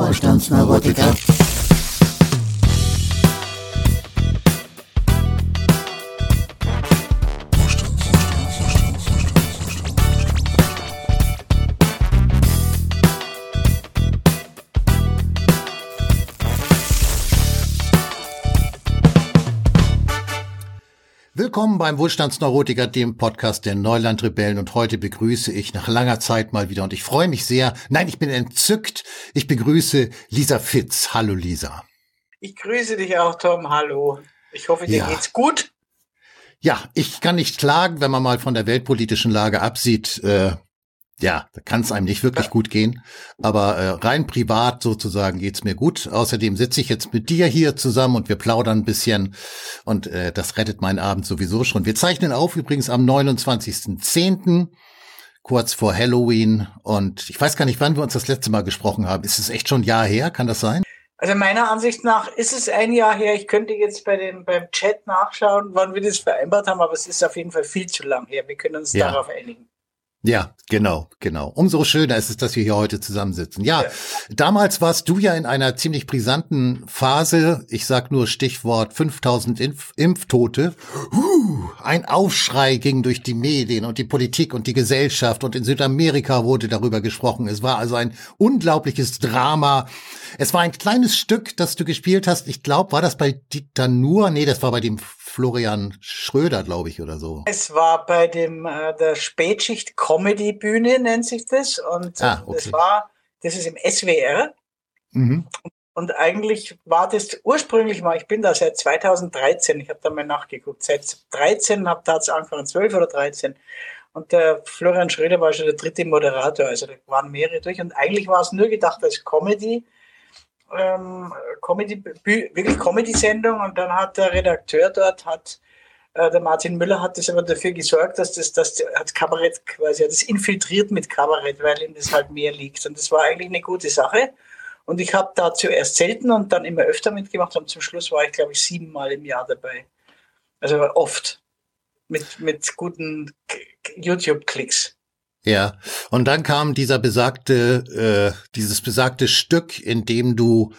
Wohlstandsneurotiker. Willkommen beim Wohlstandsneurotiker, dem Podcast der Neulandrebellen, und heute begrüße ich nach langer Zeit mal wieder, und ich freue mich sehr, nein, ich bin entzückt, ich begrüße Lisa Fitz. Hallo Lisa. Ich grüße dich auch, Tom, hallo. Ich hoffe, dir geht's gut. Ja, ich kann nicht klagen, wenn man mal von der weltpolitischen Lage absieht, ja, da kann es einem nicht wirklich gut gehen, aber rein privat sozusagen geht's mir gut. Außerdem sitze ich jetzt mit dir hier zusammen und wir plaudern ein bisschen und das rettet meinen Abend sowieso schon. Wir zeichnen auf übrigens am 29.10., kurz vor Halloween, und ich weiß gar nicht, wann wir uns das letzte Mal gesprochen haben. Ist es echt schon ein Jahr her? Kann das sein? Also meiner Ansicht nach ist es ein Jahr her. Ich könnte jetzt beim Chat nachschauen, wann wir das vereinbart haben, aber es ist auf jeden Fall viel zu lang her. Wir können uns darauf einigen. Ja, genau. Umso schöner ist es, dass wir hier heute zusammensitzen. Ja, damals warst du ja in einer ziemlich brisanten Phase. Ich sag nur Stichwort 5000 Impftote. Ein Aufschrei ging durch die Medien und die Politik und die Gesellschaft, und in Südamerika wurde darüber gesprochen. Es war also ein unglaubliches Drama. Es war ein kleines Stück, das du gespielt hast. Ich glaube, war das bei Dieter Nuhr? Nee, das war bei dem Florian Schröder, glaube ich, oder so. Es war bei der Spätschicht Comedy-Bühne, nennt sich das. Und okay. Das ist im SWR. Mhm. Und eigentlich war das ursprünglich mal, ich bin da seit 2013, ich habe da mal nachgeguckt, seit 13, habe Taz angefangen, 12 oder 13. Und der Florian Schröder war schon der dritte Moderator, also da waren mehrere durch. Und eigentlich war es nur gedacht als Comedy-Sendung, und dann hat der Redakteur dort, der Martin Müller hat das aber dafür gesorgt, dass das Kabarett quasi, das infiltriert mit Kabarett, weil ihm das halt mehr liegt, und das war eigentlich eine gute Sache, und ich habe da zuerst selten und dann immer öfter mitgemacht, und zum Schluss war ich, glaube ich, 7 Mal im Jahr dabei, also oft mit guten YouTube-Klicks. Ja, und dann kam dieses besagte Stück, in dem du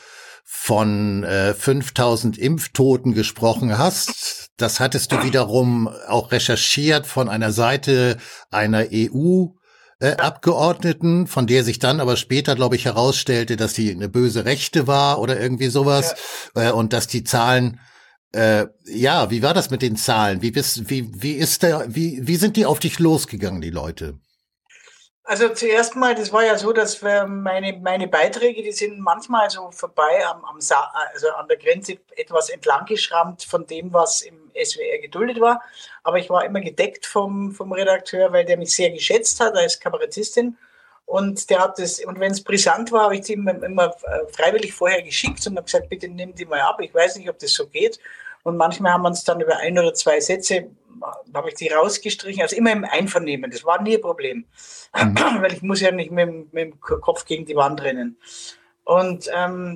von 5000 Impftoten gesprochen hast. Das hattest du wiederum auch recherchiert von einer Seite einer EU-Abgeordneten, von der sich dann aber später, glaube ich, herausstellte, dass sie eine böse Rechte war oder irgendwie sowas, und dass die Zahlen... wie war das mit den Zahlen? Wie sind die auf dich losgegangen, die Leute? Also zuerst mal, das war ja so, dass meine Beiträge, die sind manchmal so vorbei also an der Grenze etwas entlanggeschrammt von dem, was im SWR geduldet war. Aber ich war immer gedeckt vom Redakteur, weil der mich sehr geschätzt hat als Kabarettistin. Und der hat das, und wenn es brisant war, habe ich die immer freiwillig vorher geschickt und habe gesagt, bitte nimm die mal ab. Ich weiß nicht, ob das so geht. Und manchmal haben wir uns dann über 1 oder 2 Sätze, habe ich die rausgestrichen. Also immer im Einvernehmen. Das war nie ein Problem. Mhm. Weil ich muss ja nicht mit dem Kopf gegen die Wand rennen. Und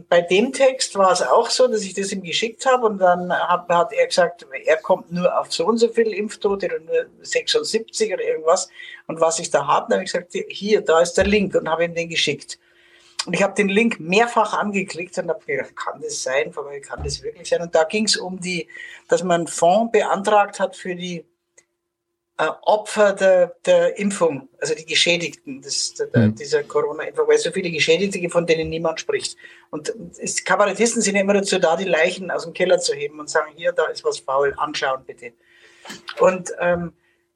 bei dem Text war es auch so, dass ich das ihm geschickt habe. Und dann hat er gesagt, er kommt nur auf so und so viele Impftote oder nur 76 oder irgendwas. Und was ich da habe, dann habe ich gesagt, hier, da ist der Link, und habe ihm den geschickt. Und ich habe den Link mehrfach angeklickt und habe gedacht, kann das sein? Kann das wirklich sein? Und da ging es um dass man einen Fonds beantragt hat für die Opfer der Impfung, also die Geschädigten dieser Corona-Impfung, weil es so viele Geschädigte gibt, von denen niemand spricht. Und Kabarettisten sind ja immer dazu da, die Leichen aus dem Keller zu heben und sagen, hier, da ist was faul, anschauen bitte. Und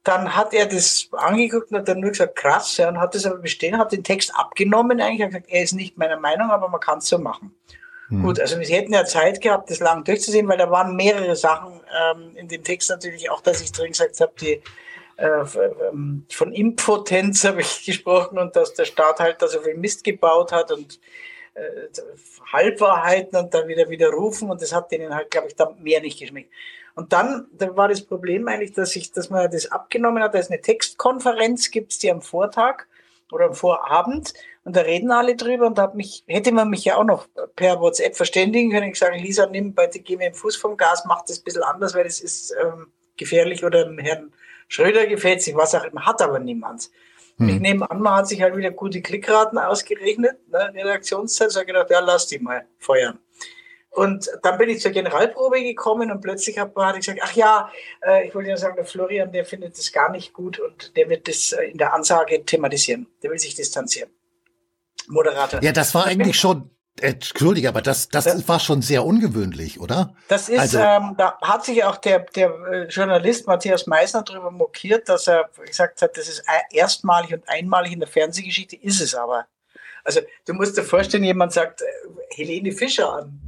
dann hat er das angeguckt und hat dann nur gesagt, krass, ja, und hat das aber bestehen, hat den Text abgenommen eigentlich, hat gesagt, er ist nicht meiner Meinung, aber man kann es so machen. Mhm. Gut, also wir hätten ja Zeit gehabt, das lang durchzusehen, weil da waren mehrere Sachen in dem Text natürlich auch, dass ich drin gesagt habe, die von Impotenz habe ich gesprochen und dass der Staat halt da so viel Mist gebaut hat und Halbwahrheiten und dann wieder widerrufen, und das hat denen halt, glaube ich, da mehr nicht geschmeckt. Und dann war das Problem eigentlich, dass man das abgenommen hat, da ist eine Textkonferenz, gibt es die am Vortag oder am Vorabend, und da reden alle drüber, und hätte man mich ja auch noch per WhatsApp verständigen können, ich sage, Lisa, nimm bitte, geh mir den Fuß vom Gas, mach das ein bisschen anders, weil das ist gefährlich, oder Herrn Schröder gefällt sich, was auch immer, hat aber niemand. Ich nehme an, man hat sich halt wieder gute Klickraten ausgerechnet, ne, Redaktionszeit, so gedacht, ja, lass die mal feuern. Und dann bin ich zur Generalprobe gekommen und plötzlich hatte ich gesagt, ach ja, ich wollte ja sagen, der Florian, der findet das gar nicht gut und der wird das in der Ansage thematisieren. Der will sich distanzieren. Moderator. Ja, das war eigentlich schon, entschuldige, aber das war schon sehr ungewöhnlich, oder? Das ist, also, da hat sich auch der Journalist Matthias Meisner darüber mokiert, dass er gesagt hat, das ist erstmalig und einmalig in der Fernsehgeschichte, ist es aber. Also du musst dir vorstellen, jemand sagt Helene Fischer an.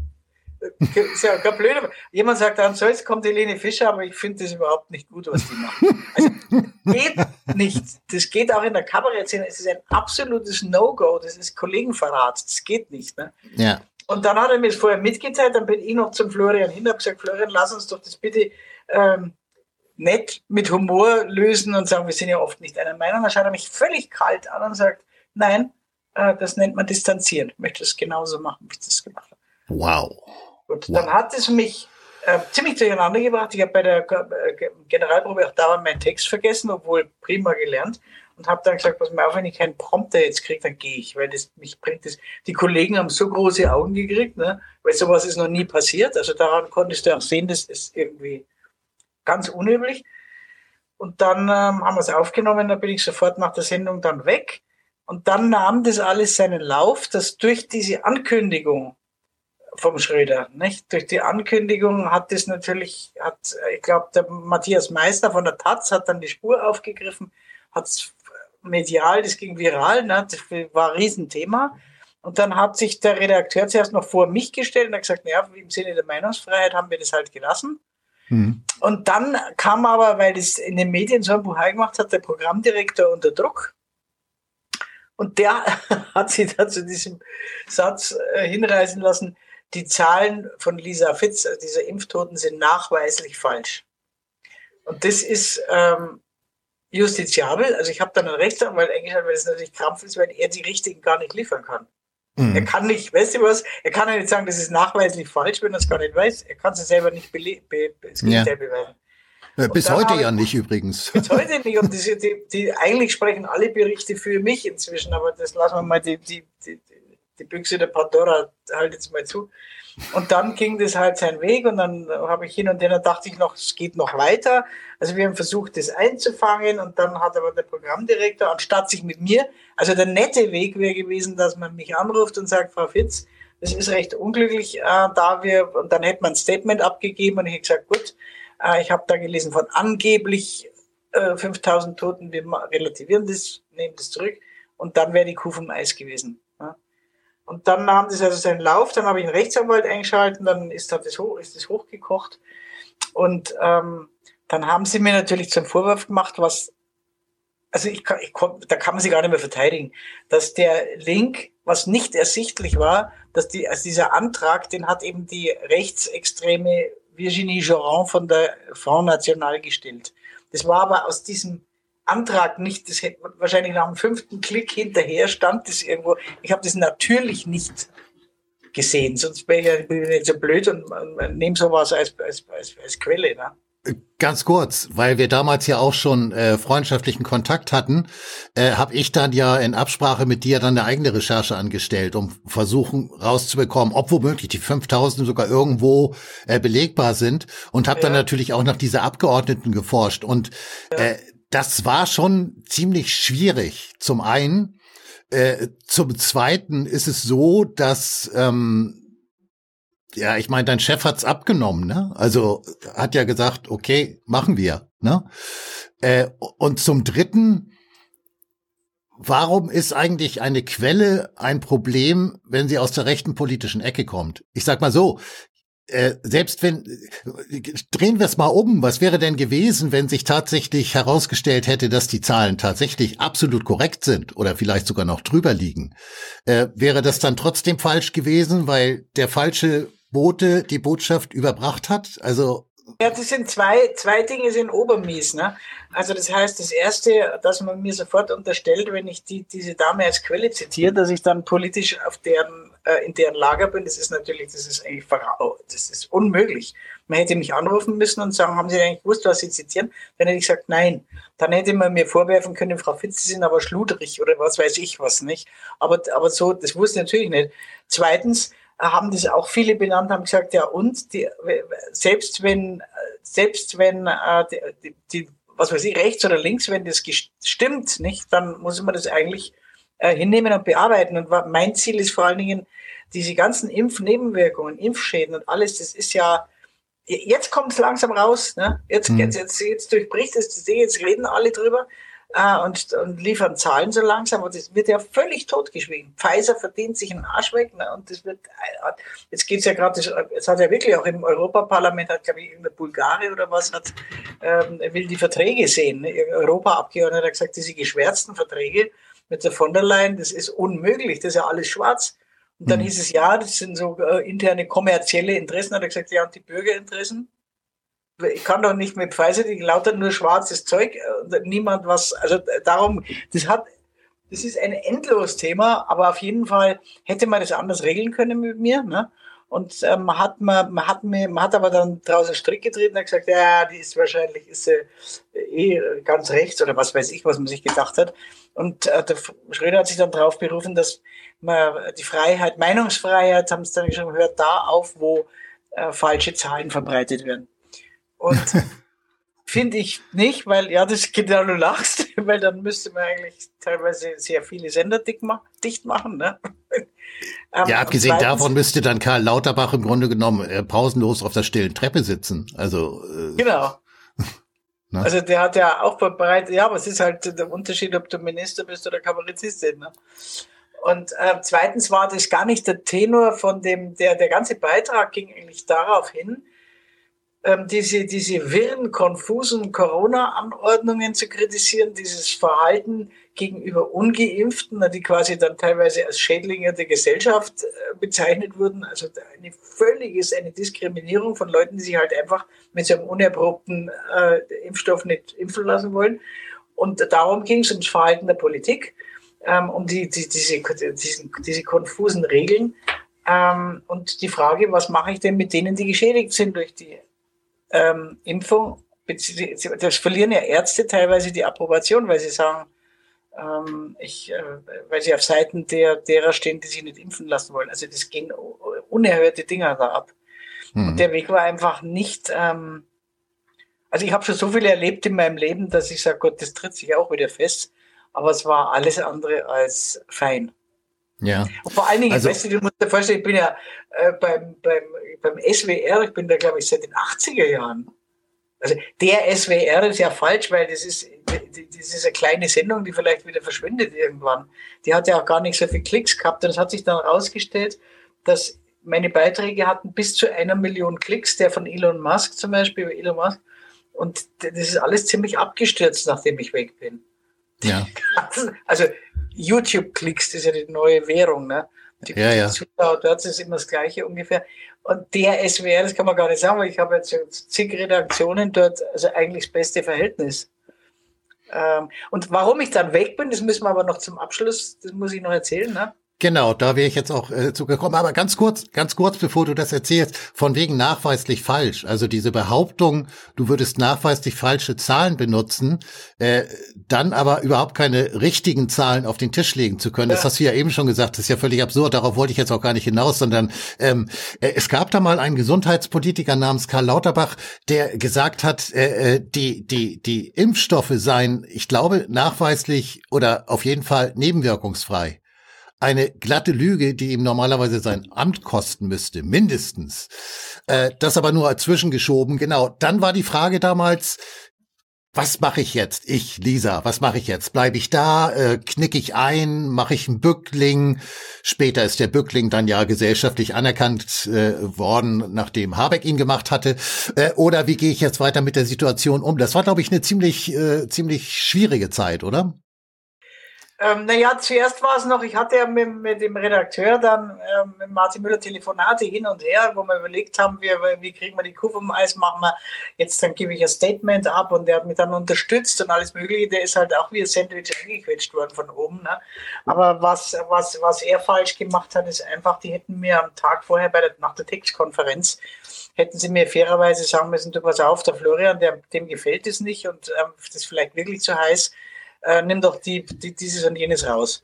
Ist ja gar blöd. Jemand sagt an, so jetzt kommt Helene Fischer, aber ich finde das überhaupt nicht gut, was die machen. Also, geht nicht. Das geht auch in der Kabarettszene. Es ist ein absolutes No-Go. Das ist Kollegenverrat. Das geht nicht. Ne? Ja. Und dann hat er mir es vorher mitgeteilt. Dann bin ich noch zum Florian hin und habe gesagt, Florian, lass uns doch das bitte nett mit Humor lösen und sagen, wir sind ja oft nicht einer Meinung. Dann schaut er mich völlig kalt an und sagt, nein, das nennt man distanzieren. Ich möchte das genauso machen, wie ich das gemacht habe. Wow. Gut, wow. Dann hat es mich ziemlich durcheinander gebracht. Ich habe bei der Generalprobe auch dauernd meinen Text vergessen, obwohl prima gelernt. Und habe dann gesagt, pass mal auf, wenn ich keinen Prompter jetzt kriege, dann gehe ich, weil das mich bringt das. Die Kollegen haben so große Augen gekriegt, ne? Weil sowas ist noch nie passiert. Also daran konntest du auch sehen, das ist irgendwie ganz unüblich. Und dann haben wir es aufgenommen, da bin ich sofort nach der Sendung dann weg. Und dann nahm das alles seinen Lauf, dass durch diese Ankündigung vom Schröder, nicht? Durch die Ankündigung hat das natürlich, ich glaube, der Matthias Meisner von der Taz hat dann die Spur aufgegriffen, hat medial, das ging viral, ne? Das war ein Riesenthema. Und dann hat sich der Redakteur zuerst noch vor mich gestellt und hat gesagt, naja, im Sinne der Meinungsfreiheit haben wir das halt gelassen. Mhm. Und dann kam aber, weil das in den Medien so ein Buhai gemacht hat, der Programmdirektor unter Druck. Und der hat sich da zu diesem Satz hinreißen lassen, die Zahlen von Lisa Fitz, also dieser Impftoten, sind nachweislich falsch. Und das ist justiziabel. Also ich habe dann einen Rechtsanwalt eingeschaltet, weil es natürlich Krampf ist, weil er die Richtigen gar nicht liefern kann. Mhm. Er kann nicht, weißt du was, er kann ja nicht sagen, das ist nachweislich falsch, wenn er es gar nicht weiß. Er kann es selber nicht beweisen. Bis heute ja nicht übrigens. Bis heute nicht. Und die eigentlich sprechen alle Berichte für mich inzwischen, aber das lassen wir mal die Büchse der Pandora halt jetzt mal zu. Und dann ging das halt seinen Weg und dann habe ich hin und her, dachte ich noch, es geht noch weiter. Also wir haben versucht, das einzufangen und dann hat aber der Programmdirektor, anstatt sich mit mir, also der nette Weg wäre gewesen, dass man mich anruft und sagt, Frau Fitz, das ist recht unglücklich, und dann hätte man ein Statement abgegeben und ich hätte gesagt, gut, ich habe da gelesen von angeblich 5.000 Toten, wir relativieren das, nehmen das zurück und dann wäre die Kuh vom Eis gewesen. Und dann nahm das also seinen Lauf, dann habe ich einen Rechtsanwalt eingeschaltet, dann ist das hochgekocht. Und dann haben sie mir natürlich zum Vorwurf gemacht, da kann man sie gar nicht mehr verteidigen, dass der Link, was nicht ersichtlich war, dass dieser Antrag, den hat eben die rechtsextreme Virginie Jorand von der Front National gestellt. Das war aber aus diesem Antrag nicht, das hätte wahrscheinlich nach dem 5. Klick hinterher stand das irgendwo. Ich habe das natürlich nicht gesehen, sonst wäre ich nicht so blöd und nehme sowas als Quelle. Ne? Ganz kurz, weil wir damals ja auch schon freundschaftlichen Kontakt hatten, habe ich dann ja in Absprache mit dir dann eine eigene Recherche angestellt, um versuchen rauszubekommen, ob womöglich die 5.000 sogar irgendwo belegbar sind und habe dann natürlich auch nach dieser Abgeordneten geforscht und das war schon ziemlich schwierig. Zum einen. Zum zweiten ist es so, dass, ich meine, dein Chef hat's abgenommen, ne? Also hat ja gesagt, okay, machen wir, ne? Und zum dritten, warum ist eigentlich eine Quelle ein Problem, wenn sie aus der rechten politischen Ecke kommt? Ich sag mal so. Selbst wenn, drehen wir es mal um, was wäre denn gewesen, wenn sich tatsächlich herausgestellt hätte, dass die Zahlen tatsächlich absolut korrekt sind oder vielleicht sogar noch drüber liegen? Wäre das dann trotzdem falsch gewesen, weil der falsche Bote die Botschaft überbracht hat? Also ja, das sind zwei Dinge sind obermies, ne? Also das heißt, das Erste, dass man mir sofort unterstellt, wenn ich diese Dame als Quelle zitiere, dass ich dann politisch auf deren in deren Lager bin, das ist unmöglich. Man hätte mich anrufen müssen und sagen, haben Sie eigentlich gewusst, was Sie zitieren? Dann hätte ich gesagt, nein. Dann hätte man mir vorwerfen können, Frau Fitz, Sie sind aber schludrig oder was weiß ich was, nicht? Aber so, das wusste ich natürlich nicht. Zweitens haben das auch viele benannt, haben gesagt, ja und, selbst wenn die was weiß ich, rechts oder links, wenn das stimmt, nicht, dann muss man das eigentlich hinnehmen und bearbeiten. Und mein Ziel ist vor allen Dingen, diese ganzen Impfnebenwirkungen, Impfschäden und alles, das ist ja, jetzt kommt es langsam raus, ne? Jetzt durchbricht es das Ding, jetzt reden alle drüber und liefern Zahlen so langsam. Und das wird ja völlig totgeschwiegen. Pfizer verdient sich einen Arsch weg, ne? Und das wird, jetzt geht's ja gerade, es hat ja wirklich auch im Europaparlament, hat glaube ich irgendeine Bulgare oder was, will die Verträge sehen. Ne? Europaabgeordneter hat gesagt, diese geschwärzten Verträge mit der von der Leyen, das ist unmöglich, das ist ja alles schwarz. Und dann hieß es, ja, das sind so interne kommerzielle Interessen, hat er gesagt, ja, und die Bürgerinteressen? Ich kann doch nicht mit Pfizer, die lauter nur schwarzes Zeug, niemand was, also darum, das ist ein endloses Thema, aber auf jeden Fall hätte man das anders regeln können mit mir, ne? Und man hat aber dann draußen Strick getreten und gesagt, ja, die ist wahrscheinlich eh ganz rechts oder was weiß ich, was man sich gedacht hat. Und der Schröder hat sich dann darauf berufen, dass man die Freiheit, Meinungsfreiheit, haben es dann schon gehört, da auf, wo falsche Zahlen verbreitet werden. Und finde ich nicht, weil, ja, das genau, du lachst, weil dann müsste man eigentlich teilweise sehr viele Sender dicht machen, ne? Ja, abgesehen davon müsste dann Karl Lauterbach im Grunde genommen pausenlos auf der stillen Treppe sitzen. Also genau. Ne? Also der hat ja auch bereit, ja, aber es ist halt der Unterschied, ob du Minister bist oder Kabarettistin. Ne? Und zweitens war das gar nicht der Tenor von dem, der ganze Beitrag ging eigentlich darauf hin, diese wirren, konfusen Corona-Anordnungen zu kritisieren, dieses Verhalten gegenüber Ungeimpften, die quasi dann teilweise als Schädlinge der Gesellschaft bezeichnet wurden. Also eine Diskriminierung von Leuten, die sich halt einfach mit so einem unerprobten Impfstoff nicht impfen lassen wollen. Und darum ging es ums Verhalten der Politik, um diese konfusen Regeln. Und die Frage, was mache ich denn mit denen, die geschädigt sind durch die Impfung? Das verlieren ja Ärzte teilweise die Approbation, weil sie sagen, weil sie auf Seiten derer stehen, die sich nicht impfen lassen wollen. Also das gehen unerhörte Dinger da ab. Mhm. Und der Weg war einfach nicht, also ich habe schon so viel erlebt in meinem Leben, dass ich sage, Gott, das tritt sich auch wieder fest. Aber es war alles andere als fein. Ja. Und vor allen Dingen, also, weißt du, du musst dir vorstellen, ich bin ja beim SWR, ich bin da glaube ich seit den 80er Jahren. Also der SWR ist ja falsch, weil das ist eine kleine Sendung, die vielleicht wieder verschwindet irgendwann. Die hat ja auch gar nicht so viele Klicks gehabt und es hat sich dann herausgestellt, dass meine Beiträge hatten bis zu 1 Million Klicks, der von Elon Musk zum Beispiel, und das ist alles ziemlich abgestürzt, nachdem ich weg bin. Ja. Also YouTube-Klicks, das ist ja die neue Währung, ne? Die Zuschauer, dort ist immer das Gleiche ungefähr. Und der SWR, das kann man gar nicht sagen, weil ich habe jetzt zig Redaktionen dort, also eigentlich das beste Verhältnis. Und warum ich dann weg bin, das müssen wir aber noch zum Abschluss, das muss ich noch erzählen, ne? Genau, da wäre ich jetzt auch zugekommen. Aber ganz kurz, bevor du das erzählst, von wegen nachweislich falsch. Also diese Behauptung, du würdest nachweislich falsche Zahlen benutzen, dann aber überhaupt keine richtigen Zahlen auf den Tisch legen zu können. Ja. Das hast du ja eben schon gesagt, das ist ja völlig absurd. Darauf wollte ich jetzt auch gar nicht hinaus, sondern es gab da mal einen Gesundheitspolitiker namens Karl Lauterbach, der gesagt hat, die Impfstoffe seien, ich glaube, nachweislich oder auf jeden Fall nebenwirkungsfrei. Eine glatte Lüge, die ihm normalerweise sein Amt kosten müsste, mindestens. Das aber nur zwischengeschoben, genau. Dann war die Frage damals, was mache ich jetzt? Ich, Lisa, was mache ich jetzt? Bleibe ich da? Knicke ich ein? Mache ich einen Bückling? Später ist der Bückling dann ja gesellschaftlich anerkannt worden, nachdem Habeck ihn gemacht hatte. Oder wie gehe ich jetzt weiter mit der Situation um? Das war, glaube ich, eine ziemlich schwierige Zeit, oder? Naja, zuerst war es noch, ich hatte ja mit dem Redakteur dann mit Martin Müller Telefonate hin und her, wo wir überlegt haben, wie kriegen wir die Kuh vom Eis, machen wir jetzt, dann gebe ich ein Statement ab, und der hat mich dann unterstützt und alles mögliche. Der ist halt auch wie ein Sandwich reingequetscht worden von oben, ne? Aber was er falsch gemacht hat, ist einfach, die hätten mir am Tag vorher nach der Textkonferenz hätten sie mir fairerweise sagen müssen, du pass auf, der Florian, dem gefällt es nicht und das ist vielleicht wirklich zu heiß. Nimm doch dieses und jenes raus.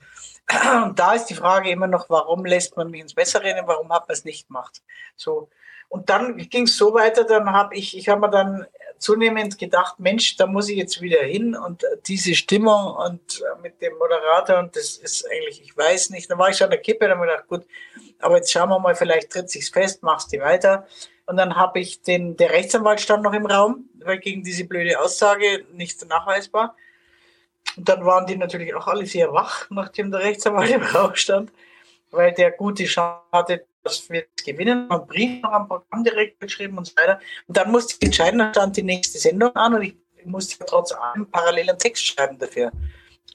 Und da ist die Frage immer noch, warum lässt man mich ins Bessere rennen, warum hat man es nicht gemacht? So. Und dann ging es so weiter, dann habe ich mir dann zunehmend gedacht, Mensch, da muss ich jetzt wieder hin, und diese Stimmung und mit dem Moderator, und das ist eigentlich, ich weiß nicht, dann war ich schon an der Kippe, dann habe ich gedacht, gut, aber jetzt schauen wir mal, vielleicht tritt sich's fest, machst du weiter. Und dann habe ich der Rechtsanwalt stand noch im Raum, weil gegen diese blöde Aussage nicht nachweisbar. Und dann waren die natürlich auch alle sehr wach, nachdem der Rechtsanwalt im Raum stand, weil der gute Chance hatte, dass wir das gewinnen. Einen Brief noch am Programm direkt geschrieben und so weiter. Und dann musste ich entscheiden, dann stand die nächste Sendung an, und ich musste trotz allem parallel einen Text schreiben dafür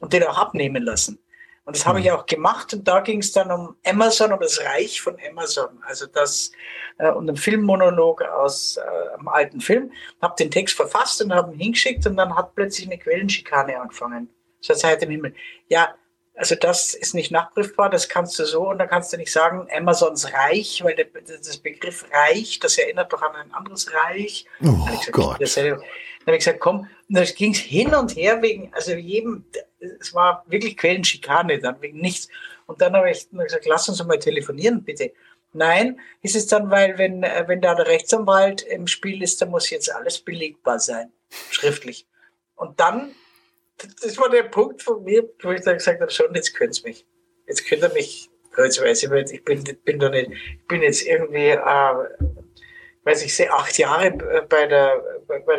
und den auch abnehmen lassen. Und das habe ich auch gemacht, und da ging es dann um Amazon, um das Reich von Amazon, also das und einen Filmmonolog aus einem alten Film. Habe den Text verfasst und habe ihn hingeschickt, und dann hat plötzlich eine Quellenschikane angefangen. So Zeit im Himmel. Ja, also das ist nicht nachprüfbar, das kannst du so, und da kannst du nicht sagen Amazons Reich, weil das Begriff Reich, das erinnert doch an ein anderes Reich. Oh Gott. Dann habe ich gesagt, komm, und das ging hin und her wegen, also jedem, es war wirklich Quellenschikane dann, wegen nichts. Und dann habe ich gesagt, lass uns mal telefonieren, bitte. Nein, ist es dann, weil wenn da der Rechtsanwalt im Spiel ist, dann muss jetzt alles belegbar sein, schriftlich. Und dann, das war der Punkt von mir, wo ich dann gesagt habe, schon, jetzt könnt ihr mich. Jetzt könnt ihr mich kreuzweise, weil ich bin jetzt irgendwie, sehe 8 Jahre bei der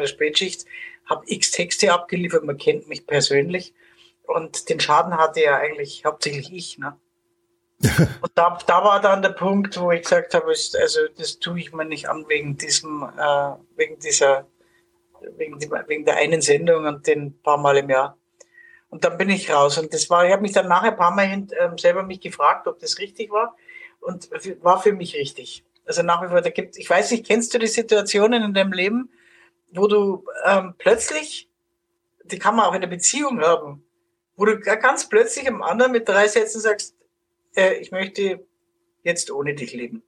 Spätschicht, habe x Texte abgeliefert, man kennt mich persönlich, und den Schaden hatte ja eigentlich hauptsächlich ich, ne? Und da war dann der Punkt, wo ich gesagt habe, also das tue ich mir nicht an wegen der einen Sendung und den paar Mal im Jahr. Und dann bin ich raus, und ich habe mich dann nachher ein paar Mal selber mich gefragt, ob das richtig war, und war für mich richtig. Also nach wie vor, ich weiß nicht, kennst du die Situationen in deinem Leben, wo du plötzlich, die kann man auch in der Beziehung haben, wo du ganz plötzlich einem anderen mit 3 Sätzen sagst, ich möchte jetzt ohne dich leben.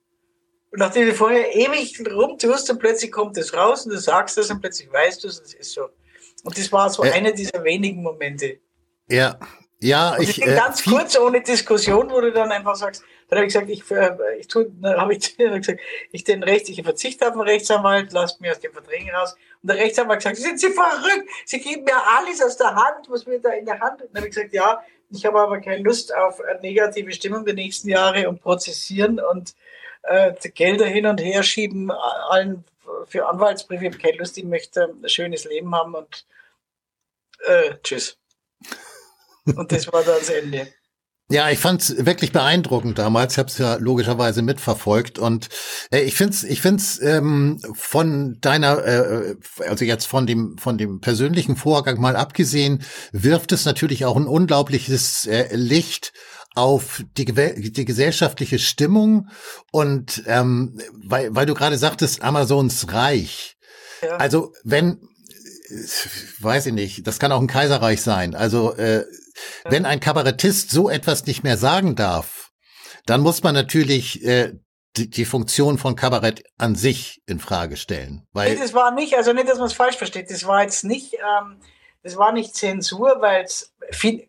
Und nachdem du vorher ewig rumtust, und plötzlich kommt das raus, und du sagst das, und plötzlich weißt du es, und es ist so. Und das war so einer dieser wenigen Momente. Ja. Ja, und ich bin ganz kurz ohne Diskussion, wo du dann einfach sagst, dann habe ich gesagt, ich verzichte auf den Rechtsanwalt, lasst mich aus den Verträgen raus. Und der Rechtsanwalt sagt, sind Sie verrückt? Sie geben mir alles aus der Hand, was mir da in der Hand. Und dann habe ich gesagt, ja, ich habe aber keine Lust auf negative Stimmung der nächsten Jahre und prozessieren und Gelder hin und her schieben, allen für Anwaltsbriefe, ich habe keine Lust, ich möchte ein schönes Leben haben, und tschüss. Und das war dann das Ende. Ja, ich fand's wirklich beeindruckend damals. Ich habe es ja logischerweise mitverfolgt, und ich find's von deiner, also jetzt von dem persönlichen Vorgang mal abgesehen, wirft es natürlich auch ein unglaubliches Licht auf die gesellschaftliche Stimmung, und weil du gerade sagtest, Amazons Reich. Ja. Also weiß ich nicht, das kann auch ein Kaiserreich sein. Also wenn ein Kabarettist so etwas nicht mehr sagen darf, dann muss man natürlich die Funktion von Kabarett an sich in Frage stellen. Weil das war nicht, also nicht, dass man es falsch versteht, das war jetzt nicht, das war nicht Zensur, weil es,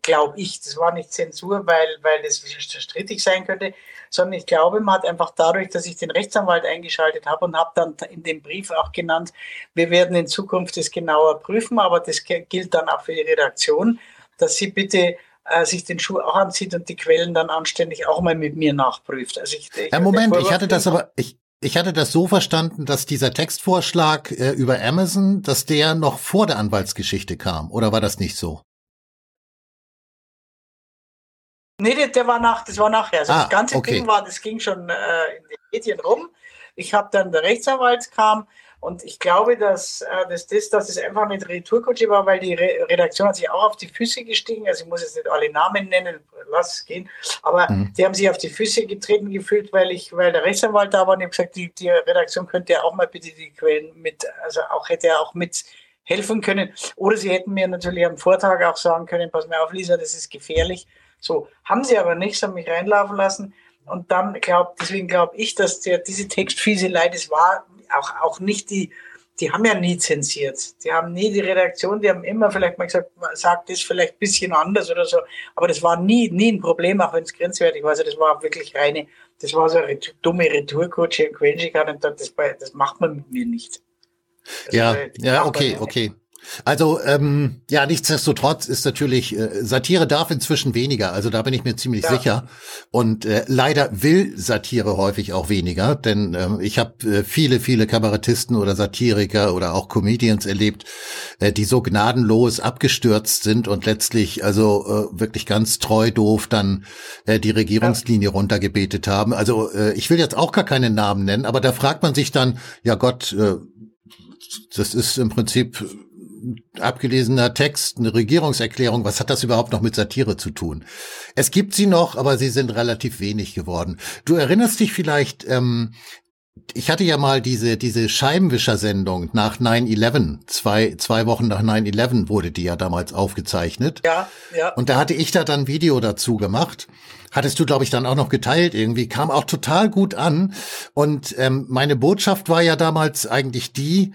glaube ich, das war nicht Zensur, weil das strittig sein könnte, sondern ich glaube, man hat einfach dadurch, dass ich den Rechtsanwalt eingeschaltet habe und habe dann in dem Brief auch genannt, wir werden in Zukunft das genauer prüfen, aber das gilt dann auch für die Redaktion, dass sie bitte sich den Schuh auch anzieht und die Quellen dann anständig auch mal mit mir nachprüft. Also ich hatte das so verstanden, dass dieser Textvorschlag über Amazon, dass der noch vor der Anwaltsgeschichte kam, oder war das nicht so? Nee, das war nachher. Also das ganze Ding war, das ging schon in den Medien rum. Ich habe dann, der Rechtsanwalt kam, Und ich glaube, dass es einfach mit Retourkutsche war, weil die Redaktion hat sich auch auf die Füße gestiegen. Also ich muss jetzt nicht alle Namen nennen, lass es gehen. Aber die haben sich auf die Füße getreten gefühlt, weil der Rechtsanwalt da war und ich habe gesagt, die Redaktion könnte ja auch mal bitte die Quellen hätte helfen können. Oder sie hätten mir natürlich am Vortag auch sagen können, pass mal auf, Lisa, das ist gefährlich. So, haben sie aber nicht, haben mich reinlaufen lassen. Und dann deswegen glaube ich, dass diese Textfieselei, das war auch nicht die haben ja nie zensiert. Die haben nie die Redaktion, die haben immer vielleicht mal gesagt, sagt das vielleicht ein bisschen anders oder so. Aber das war nie ein Problem, auch wenn es grenzwertig war. Also das war wirklich das war so eine dumme Retourkutsche und Quellenschikane. Das macht man mit mir nicht. Das okay. Also nichtsdestotrotz ist natürlich, Satire darf inzwischen weniger, also da bin ich mir ziemlich sicher und leider will Satire häufig auch weniger, denn ich habe viele Kabarettisten oder Satiriker oder auch Comedians erlebt, die so gnadenlos abgestürzt sind und letztlich also wirklich ganz treu doof dann die Regierungslinie runtergebetet haben. Also ich will jetzt auch gar keinen Namen nennen, aber da fragt man sich dann, ja Gott, das ist im Prinzip abgelesener Text, eine Regierungserklärung, was hat das überhaupt noch mit Satire zu tun? Es gibt sie noch, aber sie sind relativ wenig geworden. Du erinnerst dich vielleicht, ich hatte ja mal diese Scheibenwischer-Sendung nach 9/11, zwei Wochen nach 9/11 wurde die ja damals aufgezeichnet. Ja. Und da hatte ich dann ein Video dazu gemacht. Hattest du, glaube ich, dann auch noch geteilt irgendwie, kam auch total gut an. Und meine Botschaft war ja damals eigentlich die,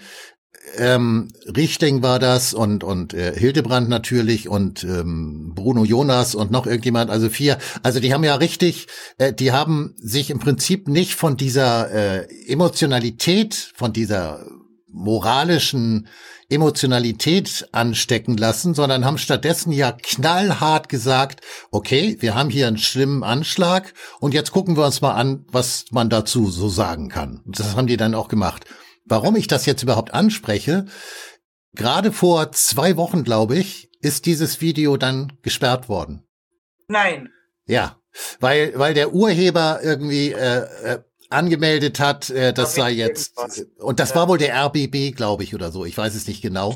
Richtling war das und Hildebrand natürlich und Bruno Jonas und noch irgendjemand, also 4. Also die haben ja richtig, die haben sich im Prinzip nicht von dieser Emotionalität, von dieser moralischen Emotionalität anstecken lassen, sondern haben stattdessen ja knallhart gesagt, okay, wir haben hier einen schlimmen Anschlag und jetzt gucken wir uns mal an, was man dazu so sagen kann. Und das haben die dann auch gemacht. Warum ich das jetzt überhaupt anspreche, gerade vor 2 Wochen, glaube ich, ist dieses Video dann gesperrt worden. Nein. Ja, weil der Urheber irgendwie angemeldet hat, das sei jetzt, und das war wohl der RBB, glaube ich, oder so, ich weiß es nicht genau.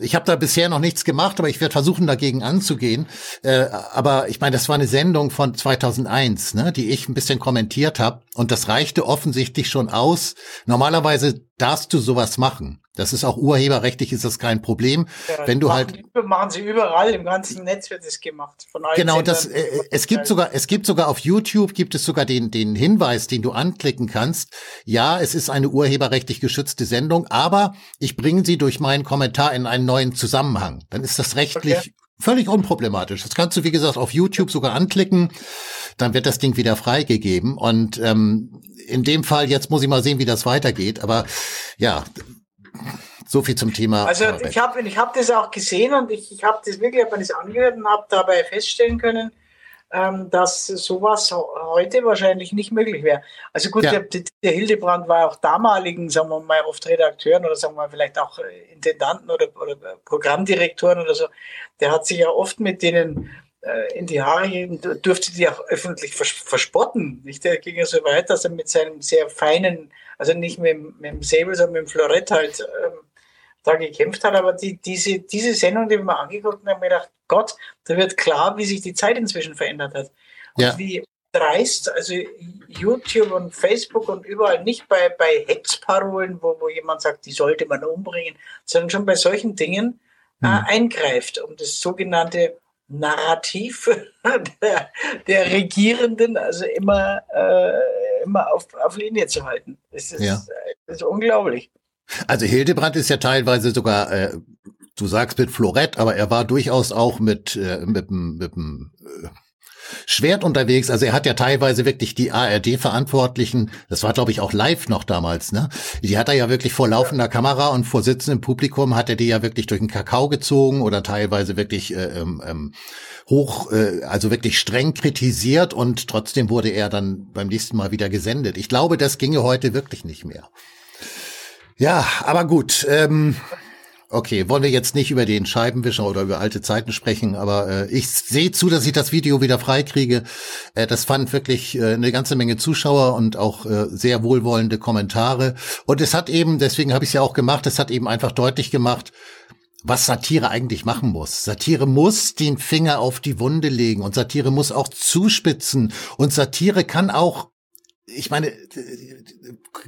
Ich habe da bisher noch nichts gemacht, aber ich werde versuchen, dagegen anzugehen. Aber ich meine, das war eine Sendung von 2001, ne, die ich ein bisschen kommentiert habe. Und das reichte offensichtlich schon aus. Normalerweise darfst du sowas machen. Das ist auch urheberrechtlich, ist das kein Problem. Ja, wenn du machen sie überall, im ganzen Netz wird es gemacht. Von allen Sendern. Es gibt sogar auf YouTube gibt es sogar den Hinweis, den du anklicken kannst. Ja, es ist eine urheberrechtlich geschützte Sendung, aber ich bringe sie durch meinen Kommentar in einen neuen Zusammenhang. Dann ist das rechtlich völlig unproblematisch. Das kannst du, wie gesagt, auf YouTube sogar anklicken. Dann wird das Ding wieder freigegeben. Und in dem Fall, jetzt muss ich mal sehen, wie das weitergeht. Aber ja, so viel zum Thema. Also ich hab das auch gesehen und ich habe das wirklich, habe mir das angehört und habe dabei feststellen können, dass sowas heute wahrscheinlich nicht möglich wäre. Also gut, der Hildebrand war auch damaligen, sagen wir mal, oft Redakteuren oder sagen wir mal vielleicht auch Intendanten oder Programmdirektoren oder so, der hat sich ja oft mit denen in die Haare gegeben, durfte die auch öffentlich verspotten. Nicht? Der ging ja so weit, dass er mit seinem sehr feinen, also nicht mit dem Säbel, sondern mit dem Florett halt da gekämpft hat, aber diese Sendung, die wir mal angeguckt haben, haben wir gedacht, Gott, da wird klar, wie sich die Zeit inzwischen verändert hat. Und wie dreist, also YouTube und Facebook und überall, nicht bei Hexparolen, wo jemand sagt, die sollte man umbringen, sondern schon bei solchen Dingen eingreift, um das sogenannte Narrativ der Regierenden also immer auf Linie zu halten. Das ist unglaublich. Also Hildebrand ist ja teilweise sogar, du sagst mit Florett, aber er war durchaus auch mit dem Schwert unterwegs. Also er hat ja teilweise wirklich die ARD-Verantwortlichen, das war glaube ich auch live noch damals, ne? Die hat er ja wirklich vor laufender Kamera und vor sitzendem Publikum hat er die ja wirklich durch den Kakao gezogen oder teilweise wirklich also wirklich streng kritisiert und trotzdem wurde er dann beim nächsten Mal wieder gesendet. Ich glaube, das ginge heute wirklich nicht mehr. Ja, aber gut, Okay, wollen wir jetzt nicht über den Scheibenwischer oder über alte Zeiten sprechen, aber ich sehe zu, dass ich das Video wieder freikriege. Das fand wirklich eine ganze Menge Zuschauer und auch sehr wohlwollende Kommentare. Und es hat eben, deswegen habe ich es ja auch gemacht, es hat eben einfach deutlich gemacht, was Satire eigentlich machen muss. Satire muss den Finger auf die Wunde legen und Satire muss auch zuspitzen. Und Satire kann auch, ich meine,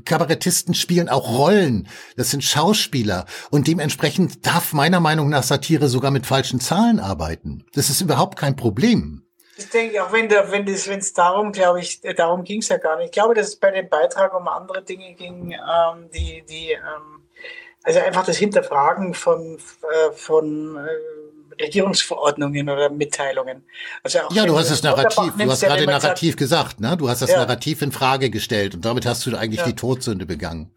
Kabarettisten spielen auch Rollen. Das sind Schauspieler. Und dementsprechend darf meiner Meinung nach Satire sogar mit falschen Zahlen arbeiten. Das ist überhaupt kein Problem. Ich denke, auch wenn es darum, glaube ich, darum ging es ja gar nicht. Ich glaube, dass es bei dem Beitrag um andere Dinge ging, also einfach das Hinterfragen von Regierungsverordnungen oder Mitteilungen. Also auch ja, du hast das Narrativ, du hast gerade Narrativ gesagt, ne? Du hast das Narrativ in Frage gestellt und damit hast du eigentlich die Todsünde begangen.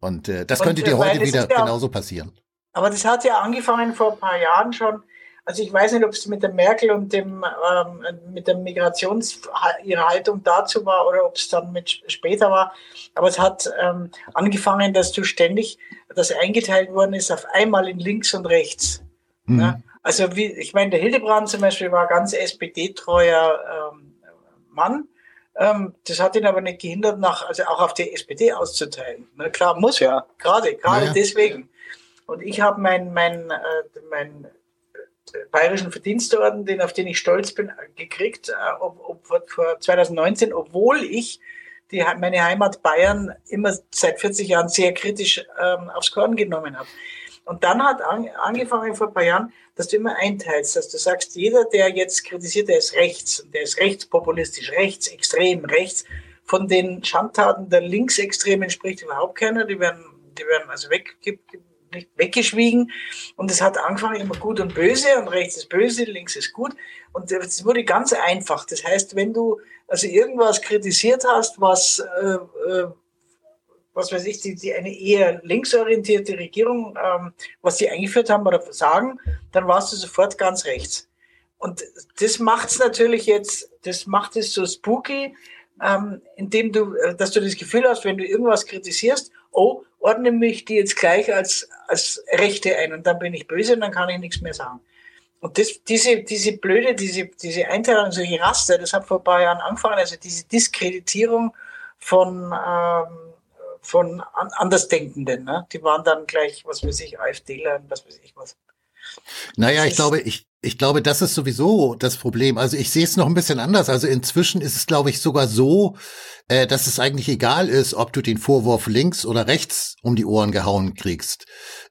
Und das könnte dir heute wieder genauso passieren. Aber das hat ja angefangen vor ein paar Jahren schon. Also ich weiß nicht, ob es mit der Merkel und dem mit der ihrer Haltung dazu war oder ob es dann mit später war. Aber es hat angefangen, dass du ständig das eingeteilt worden ist auf einmal in links und rechts. Mhm. Ne? Also ich meine, der Hildebrand zum Beispiel war ganz SPD-treuer Mann. Das hat ihn aber nicht gehindert, also auch auf die SPD auszuteilen. Na klar, muss ja. Gerade deswegen. Und ich habe mein Bayerischen Verdienstorden, auf den ich stolz bin, gekriegt, vor 2019, obwohl ich meine Heimat Bayern immer seit 40 Jahren sehr kritisch aufs Korn genommen habe. Und dann hat angefangen vor ein paar Jahren, dass du immer einteilst, dass du sagst, jeder, der jetzt kritisiert, der ist rechts, und der ist rechtspopulistisch, rechtsextrem, rechts. Von den Schandtaten der Linksextremen spricht überhaupt keiner, die werden also weggeschwiegen und es hat angefangen immer gut und böse und rechts ist böse, links ist gut und es wurde ganz einfach. Das heißt, wenn du also irgendwas kritisiert hast, was weiß ich, eine eher linksorientierte Regierung, was die eingeführt haben oder sagen, dann warst du sofort ganz rechts. Und das macht's natürlich jetzt, das macht es so spooky, indem dass du das Gefühl hast, wenn du irgendwas kritisierst, oh, ordne mich die jetzt gleich als Rechte ein und dann bin ich böse und dann kann ich nichts mehr sagen. Und diese Einteilung, solche Raster, das hat vor ein paar Jahren angefangen, also diese Diskreditierung von Andersdenkenden, ne? Die waren dann gleich, was weiß ich, AfDler und was weiß ich was. Naja, ich glaube, das ist sowieso das Problem. Also ich sehe es noch ein bisschen anders. Also inzwischen ist es, glaube ich, sogar so, dass es eigentlich egal ist, ob du den Vorwurf links oder rechts um die Ohren gehauen kriegst.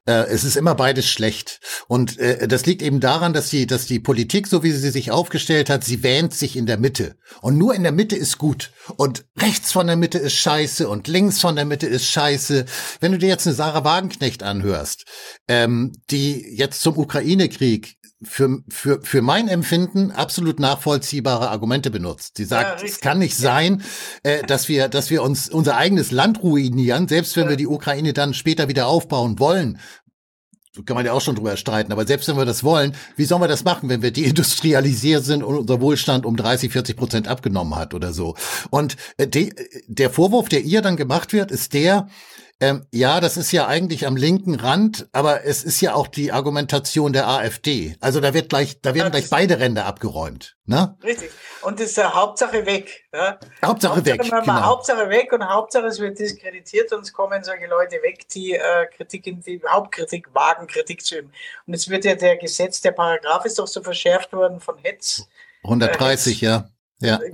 Es ist immer beides schlecht. Und das liegt eben daran, dass die Politik, so wie sie sich aufgestellt hat, sie wähnt sich in der Mitte. Und nur in der Mitte ist gut. Und rechts von der Mitte ist scheiße und links von der Mitte ist scheiße. Wenn du dir jetzt eine Sarah Wagenknecht anhörst, die jetzt zum Ukraine-Krieg für mein Empfinden absolut nachvollziehbare Argumente benutzt. Sie sagt, es kann nicht sein, dass wir uns unser eigenes Land ruinieren, selbst wenn wir die Ukraine dann später wieder aufbauen wollen. Da kann man ja auch schon drüber streiten, aber selbst wenn wir das wollen, wie sollen wir das machen, wenn wir deindustrialisiert sind und unser Wohlstand um 30-40% abgenommen hat oder so. Und der Vorwurf, der ihr dann gemacht wird, ist der, ja, das ist ja eigentlich am linken Rand, aber es ist ja auch die Argumentation der AfD. Also da werden gleich beide Ränder abgeräumt. Ne? Richtig. Und das ist Hauptsache weg. Ne? Hauptsache weg. Genau. Hauptsache weg und Hauptsache es wird diskreditiert und es kommen solche Leute weg, die die Hauptkritik wagen, Kritik zu üben. Und jetzt wird ja der Paragraph ist doch so verschärft worden von Hetz. 130, ja.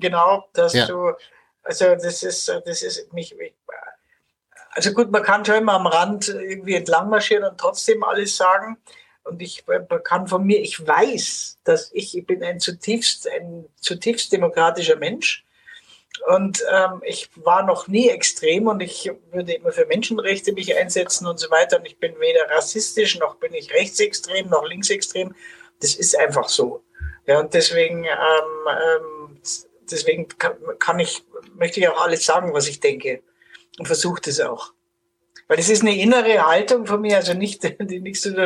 Genau, dass du, also das ist mich. Also gut, man kann schon immer am Rand irgendwie entlang marschieren und trotzdem alles sagen. Und ich weiß, dass ich bin ein zutiefst demokratischer Mensch. Und ich war noch nie extrem und ich würde immer für Menschenrechte mich einsetzen und so weiter. Und ich bin weder rassistisch, noch bin ich rechtsextrem, noch linksextrem. Das ist einfach so. Ja, und deswegen möchte ich auch alles sagen, was ich denke. Und versucht es auch. Weil das ist eine innere Haltung von mir, also nichts zu tun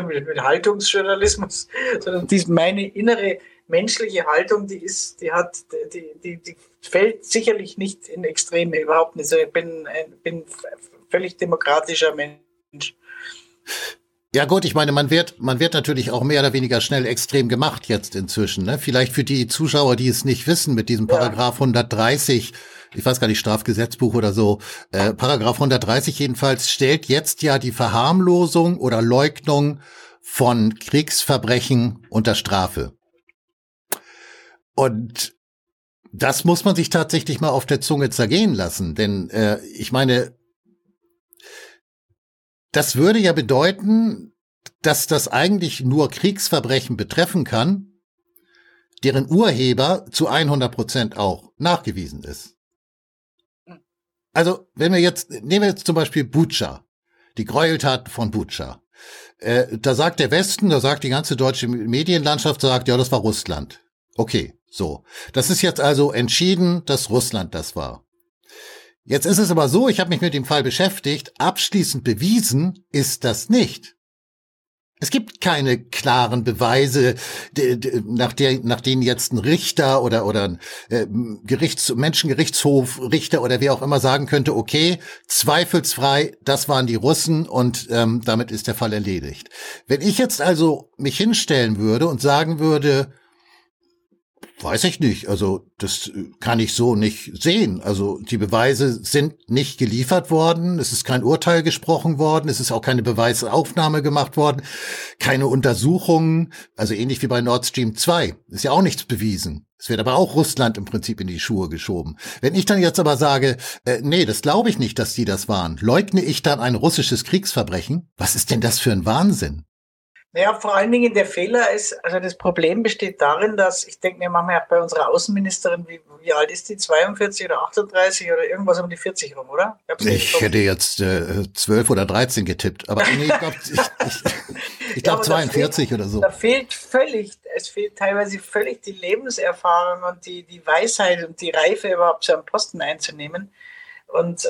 mit Haltungsjournalismus, sondern meine innere menschliche Haltung, die fällt sicherlich nicht in Extreme, überhaupt nicht. Also ich bin völlig demokratischer Mensch. Ja gut, ich meine, man wird natürlich auch mehr oder weniger schnell extrem gemacht jetzt inzwischen, ne? Vielleicht für die Zuschauer, die es nicht wissen, mit diesem Paragraph 130, ich weiß gar nicht, Strafgesetzbuch oder so, Paragraph 130 jedenfalls, stellt jetzt ja die Verharmlosung oder Leugnung von Kriegsverbrechen unter Strafe. Und das muss man sich tatsächlich mal auf der Zunge zergehen lassen, denn ich meine, das würde ja bedeuten, dass das eigentlich nur Kriegsverbrechen betreffen kann, deren Urheber zu 100% auch nachgewiesen ist. Also, nehmen wir jetzt zum Beispiel Butscha, die Gräueltaten von Butscha. Da sagt der Westen, da sagt die ganze deutsche Medienlandschaft, sagt, ja, das war Russland. Okay, so. Das ist jetzt also entschieden, dass Russland das war. Jetzt ist es aber so, ich habe mich mit dem Fall beschäftigt, abschließend bewiesen ist das nicht. Es gibt keine klaren Beweise, nach denen jetzt ein Richter oder ein Menschengerichtshof, Richter oder wer auch immer sagen könnte, okay, zweifelsfrei, das waren die Russen und damit ist der Fall erledigt. Wenn ich jetzt also mich hinstellen würde und sagen würde, weiß ich nicht, also das kann ich so nicht sehen. Also die Beweise sind nicht geliefert worden, es ist kein Urteil gesprochen worden, es ist auch keine Beweisaufnahme gemacht worden, keine Untersuchungen, also ähnlich wie bei Nord Stream 2, ist ja auch nichts bewiesen. Es wird aber auch Russland im Prinzip in die Schuhe geschoben. Wenn ich dann jetzt aber sage, nee, das glaube ich nicht, dass die das waren, leugne ich dann ein russisches Kriegsverbrechen? Was ist denn das für ein Wahnsinn? Naja, vor allen Dingen der Fehler ist, also das Problem besteht darin, dass, ich denke mir manchmal auch bei unserer Außenministerin, wie alt ist die, 42 oder 38 oder irgendwas um die 40 rum, oder? Ich hätte jetzt 12 oder 13 getippt, aber nee, ich glaube glaub 42 oder so. Da fehlt völlig, es fehlt teilweise völlig die Lebenserfahrung und die Weisheit und die Reife, überhaupt so einen Posten einzunehmen. Und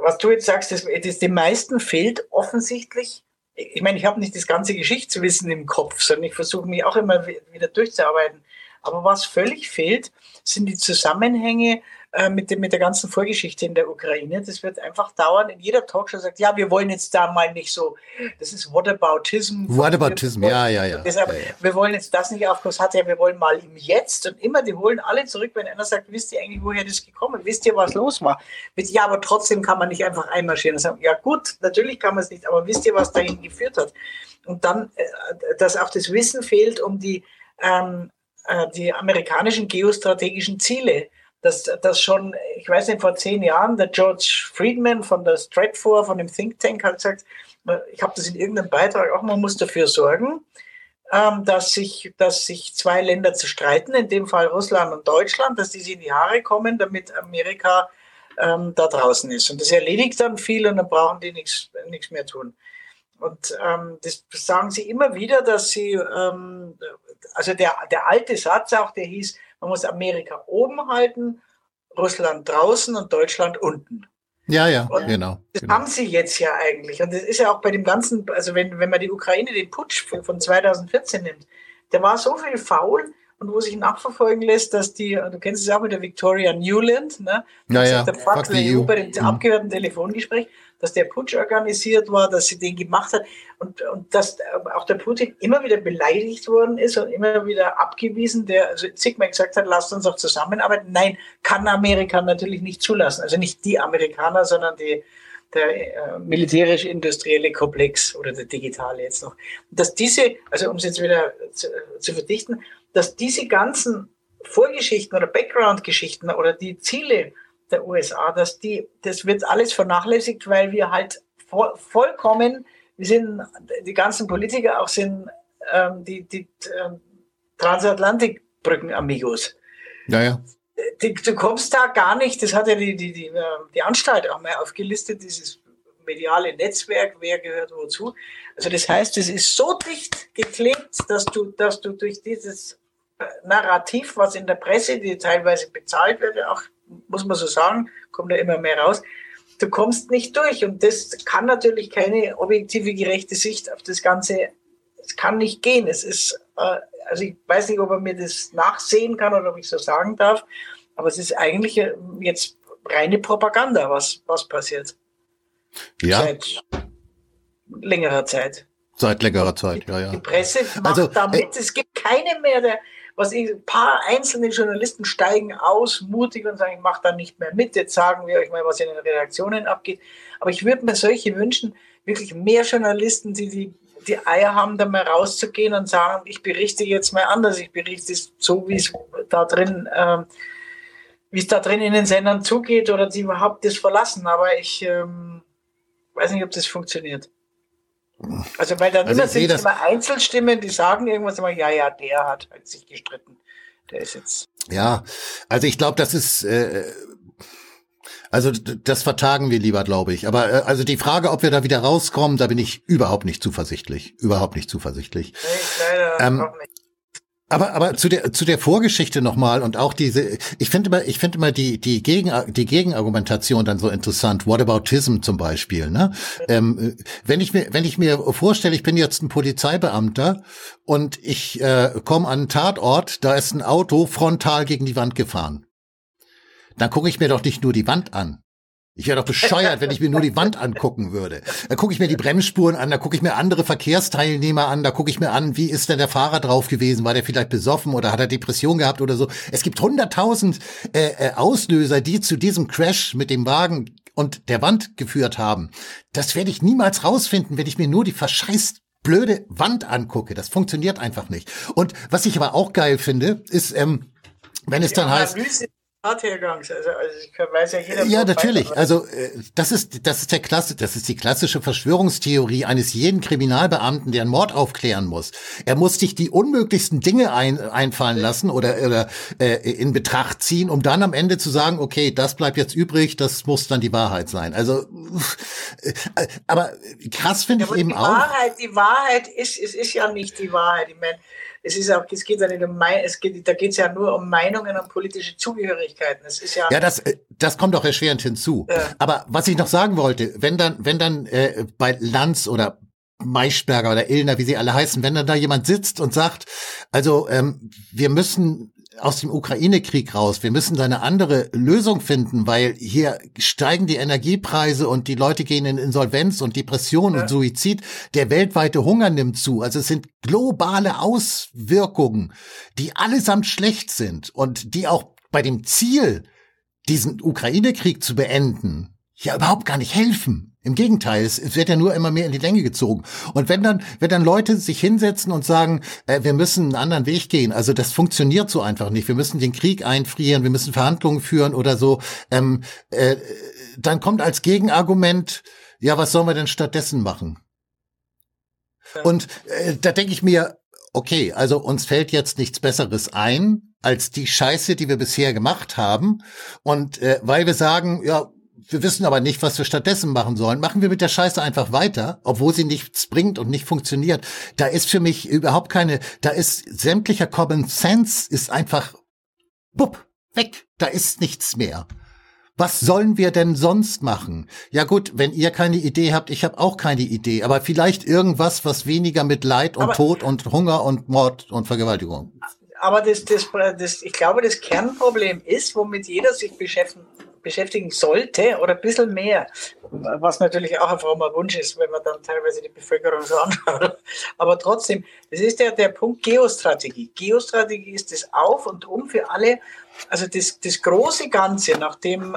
was du jetzt sagst, das den meisten fehlt offensichtlich. Ich meine, ich habe nicht das ganze Geschichtswissen im Kopf, sondern ich versuche mich auch immer wieder durchzuarbeiten. Aber was völlig fehlt, sind die Zusammenhänge mit der ganzen Vorgeschichte in der Ukraine. Das wird einfach dauern. In jeder Talkshow sagt, ja, wir wollen jetzt da mal nicht so, das ist Whataboutism. Whataboutism, ja. Deshalb, wir wollen jetzt das nicht aufkommen, wir wollen mal im Jetzt. Und immer, die holen alle zurück, wenn einer sagt, wisst ihr eigentlich, woher das gekommen ist? Wisst ihr, was los war? Ja, aber trotzdem kann man nicht einfach einmarschieren und sagen, ja gut, natürlich kann man es nicht, aber wisst ihr, was dahin geführt hat? Und dann, dass auch das Wissen fehlt, um die amerikanischen geostrategischen Ziele, dass schon, ich weiß nicht, vor 10 Jahren der George Friedman von der Stratfor, von dem Think Tank, hat gesagt, ich habe das in irgendeinem Beitrag auch, man muss dafür sorgen, dass sich zwei Länder zu streiten, in dem Fall Russland und Deutschland, dass die sich in die Haare kommen, damit Amerika da draußen ist. Und das erledigt dann viel und dann brauchen die nichts mehr tun. Und das sagen sie immer wieder, dass sie, also der alte Satz auch, der hieß, man muss Amerika oben halten, Russland draußen und Deutschland unten. Ja, und genau. Das haben sie jetzt ja eigentlich. Und das ist ja auch bei dem ganzen, also wenn man die Ukraine, den Putsch von 2014 nimmt, da war so viel faul und wo sich nachverfolgen lässt, dass die, du kennst es auch mit der Victoria Nuland, ne? Ja, der Fakt über den abgehörten Telefongespräch, dass der Putsch organisiert war, dass sie den gemacht hat und dass auch der Putin immer wieder beleidigt worden ist und immer wieder abgewiesen, der also zigmal gesagt hat, lasst uns auch zusammenarbeiten. Nein, kann Amerika natürlich nicht zulassen. Also nicht die Amerikaner, sondern der militärisch-industrielle Komplex oder der digitale jetzt noch. Dass diese, also um es jetzt wieder zu verdichten, dass diese ganzen Vorgeschichten oder Background-Geschichten oder die Ziele der USA, das wird alles vernachlässigt, weil wir halt vollkommen, die ganzen Politiker auch sind die Transatlantikbrücken-Amigos. Naja. Du kommst da gar nicht, das hat ja die Anstalt auch mal aufgelistet, dieses mediale Netzwerk, wer gehört wozu. Also das heißt, es ist so dicht geklebt, dass du durch dieses Narrativ, was in der Presse, die teilweise bezahlt wird, auch muss man so sagen, kommt da immer mehr raus, du kommst nicht durch. Und das kann natürlich keine objektive, gerechte Sicht auf das Ganze, es kann nicht gehen. Es ist, also ich weiß nicht, ob man mir das nachsehen kann oder ob ich so sagen darf, aber es ist eigentlich jetzt reine Propaganda, was passiert. Ja. Seit längerer Zeit. Seit längerer Zeit, ja. Die Presse macht damit, es gibt keine mehr, ein paar einzelne Journalisten steigen aus, mutig und sagen, ich mache da nicht mehr mit, jetzt sagen wir euch mal, was in den Redaktionen abgeht. Aber ich würde mir solche wünschen, wirklich mehr Journalisten, die Eier haben, da mal rauszugehen und sagen, ich berichte jetzt mal anders, ich berichte es so, wie es da drin in den Sendern zugeht oder die überhaupt das verlassen. Aber ich weiß nicht, ob das funktioniert. Also, weil dann sind es immer Einzelstimmen, die sagen irgendwas immer, ja, der hat sich gestritten. Der ist jetzt. Ja, also ich glaube, das ist, also das vertagen wir lieber, glaube ich. Aber also die Frage, ob wir da wieder rauskommen, da bin ich überhaupt nicht zuversichtlich. Nee, leider auch nicht. Aber zu der Vorgeschichte nochmal und auch diese, ich finde immer die Gegenargumentation dann so interessant. Whataboutism zum Beispiel, ne? Wenn ich mir vorstelle, ich bin jetzt ein Polizeibeamter und ich komme an einen Tatort, da ist ein Auto frontal gegen die Wand gefahren. Dann gucke ich mir doch nicht nur die Wand an. Ich wäre doch bescheuert, wenn ich mir nur die Wand angucken würde. Da gucke ich mir die Bremsspuren an, da gucke ich mir andere Verkehrsteilnehmer an, da gucke ich mir an, wie ist denn der Fahrer drauf gewesen? War der vielleicht besoffen oder hat er Depression gehabt oder so? Es gibt 100.000 Auslöser, die zu diesem Crash mit dem Wagen und der Wand geführt haben. Das werde ich niemals rausfinden, wenn ich mir nur die verscheißt blöde Wand angucke. Das funktioniert einfach nicht. Und was ich aber auch geil finde, ist, wenn es dann heißt... Also ich weiß ja jeder. Ja, natürlich. Also das ist die klassische Verschwörungstheorie eines jeden Kriminalbeamten, der einen Mord aufklären muss. Er muss sich die unmöglichsten Dinge einfallen lassen oder in Betracht ziehen, um dann am Ende zu sagen, okay, das bleibt jetzt übrig, das muss dann die Wahrheit sein. Also aber krass finde ich eben auch. Die Wahrheit ist, es ist ja nicht die Wahrheit. Ich meine, da geht's ja nur um Meinungen und politische Zugehörigkeiten. Das ist ja. Ja, das kommt doch erschwerend hinzu. Aber was ich noch sagen wollte, wenn dann bei Lanz oder Maischberger oder Illner, wie sie alle heißen, wenn dann da jemand sitzt und sagt, also wir müssen aus dem Ukraine-Krieg raus. Wir müssen da eine andere Lösung finden, weil hier steigen die Energiepreise und die Leute gehen in Insolvenz und Depression und Suizid. Der weltweite Hunger nimmt zu. Also es sind globale Auswirkungen, die allesamt schlecht sind und die auch bei dem Ziel, diesen Ukraine-Krieg zu beenden, ja überhaupt gar nicht helfen. Im Gegenteil, es wird ja nur immer mehr in die Länge gezogen. Und wenn dann Leute sich hinsetzen und sagen, wir müssen einen anderen Weg gehen, also das funktioniert so einfach nicht, wir müssen den Krieg einfrieren, wir müssen Verhandlungen führen oder so, dann kommt als Gegenargument, ja, was sollen wir denn stattdessen machen? Ja. Und da denke ich mir, okay, also uns fällt jetzt nichts Besseres ein, als die Scheiße, die wir bisher gemacht haben. Und weil wir sagen, ja, wir wissen aber nicht, was wir stattdessen machen sollen. Machen wir mit der Scheiße einfach weiter, obwohl sie nichts bringt und nicht funktioniert. Da ist für mich überhaupt sämtlicher Common Sense ist einfach, weg. Da ist nichts mehr. Was sollen wir denn sonst machen? Ja gut, wenn ihr keine Idee habt, ich habe auch keine Idee. Aber vielleicht irgendwas, was weniger mit Leid und Tod und Hunger und Mord und Vergewaltigung. Aber ich glaube, das Kernproblem ist, womit jeder sich beschäftigen sollte oder ein bisschen mehr, was natürlich auch ein frommer Wunsch ist, wenn man dann teilweise die Bevölkerung so anschaut. Aber trotzdem, das ist der Punkt Geostrategie. Geostrategie ist das Auf und Um für alle, also das große Ganze, nach dem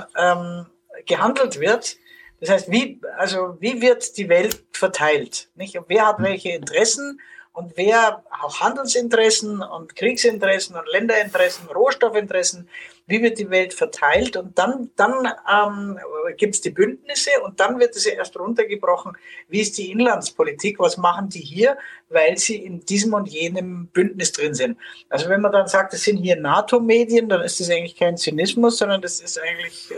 gehandelt wird. Das heißt, wie wird die Welt verteilt? Nicht? Und wer hat welche Interessen und wer auch Handelsinteressen und Kriegsinteressen und Länderinteressen, Rohstoffinteressen, wie wird die Welt verteilt, und dann gibt es die Bündnisse und dann wird es ja erst runtergebrochen, wie ist die Inlandspolitik, was machen die hier, weil sie in diesem und jenem Bündnis drin sind. Also wenn man dann sagt, das sind hier NATO-Medien, dann ist das eigentlich kein Zynismus, sondern das ist eigentlich,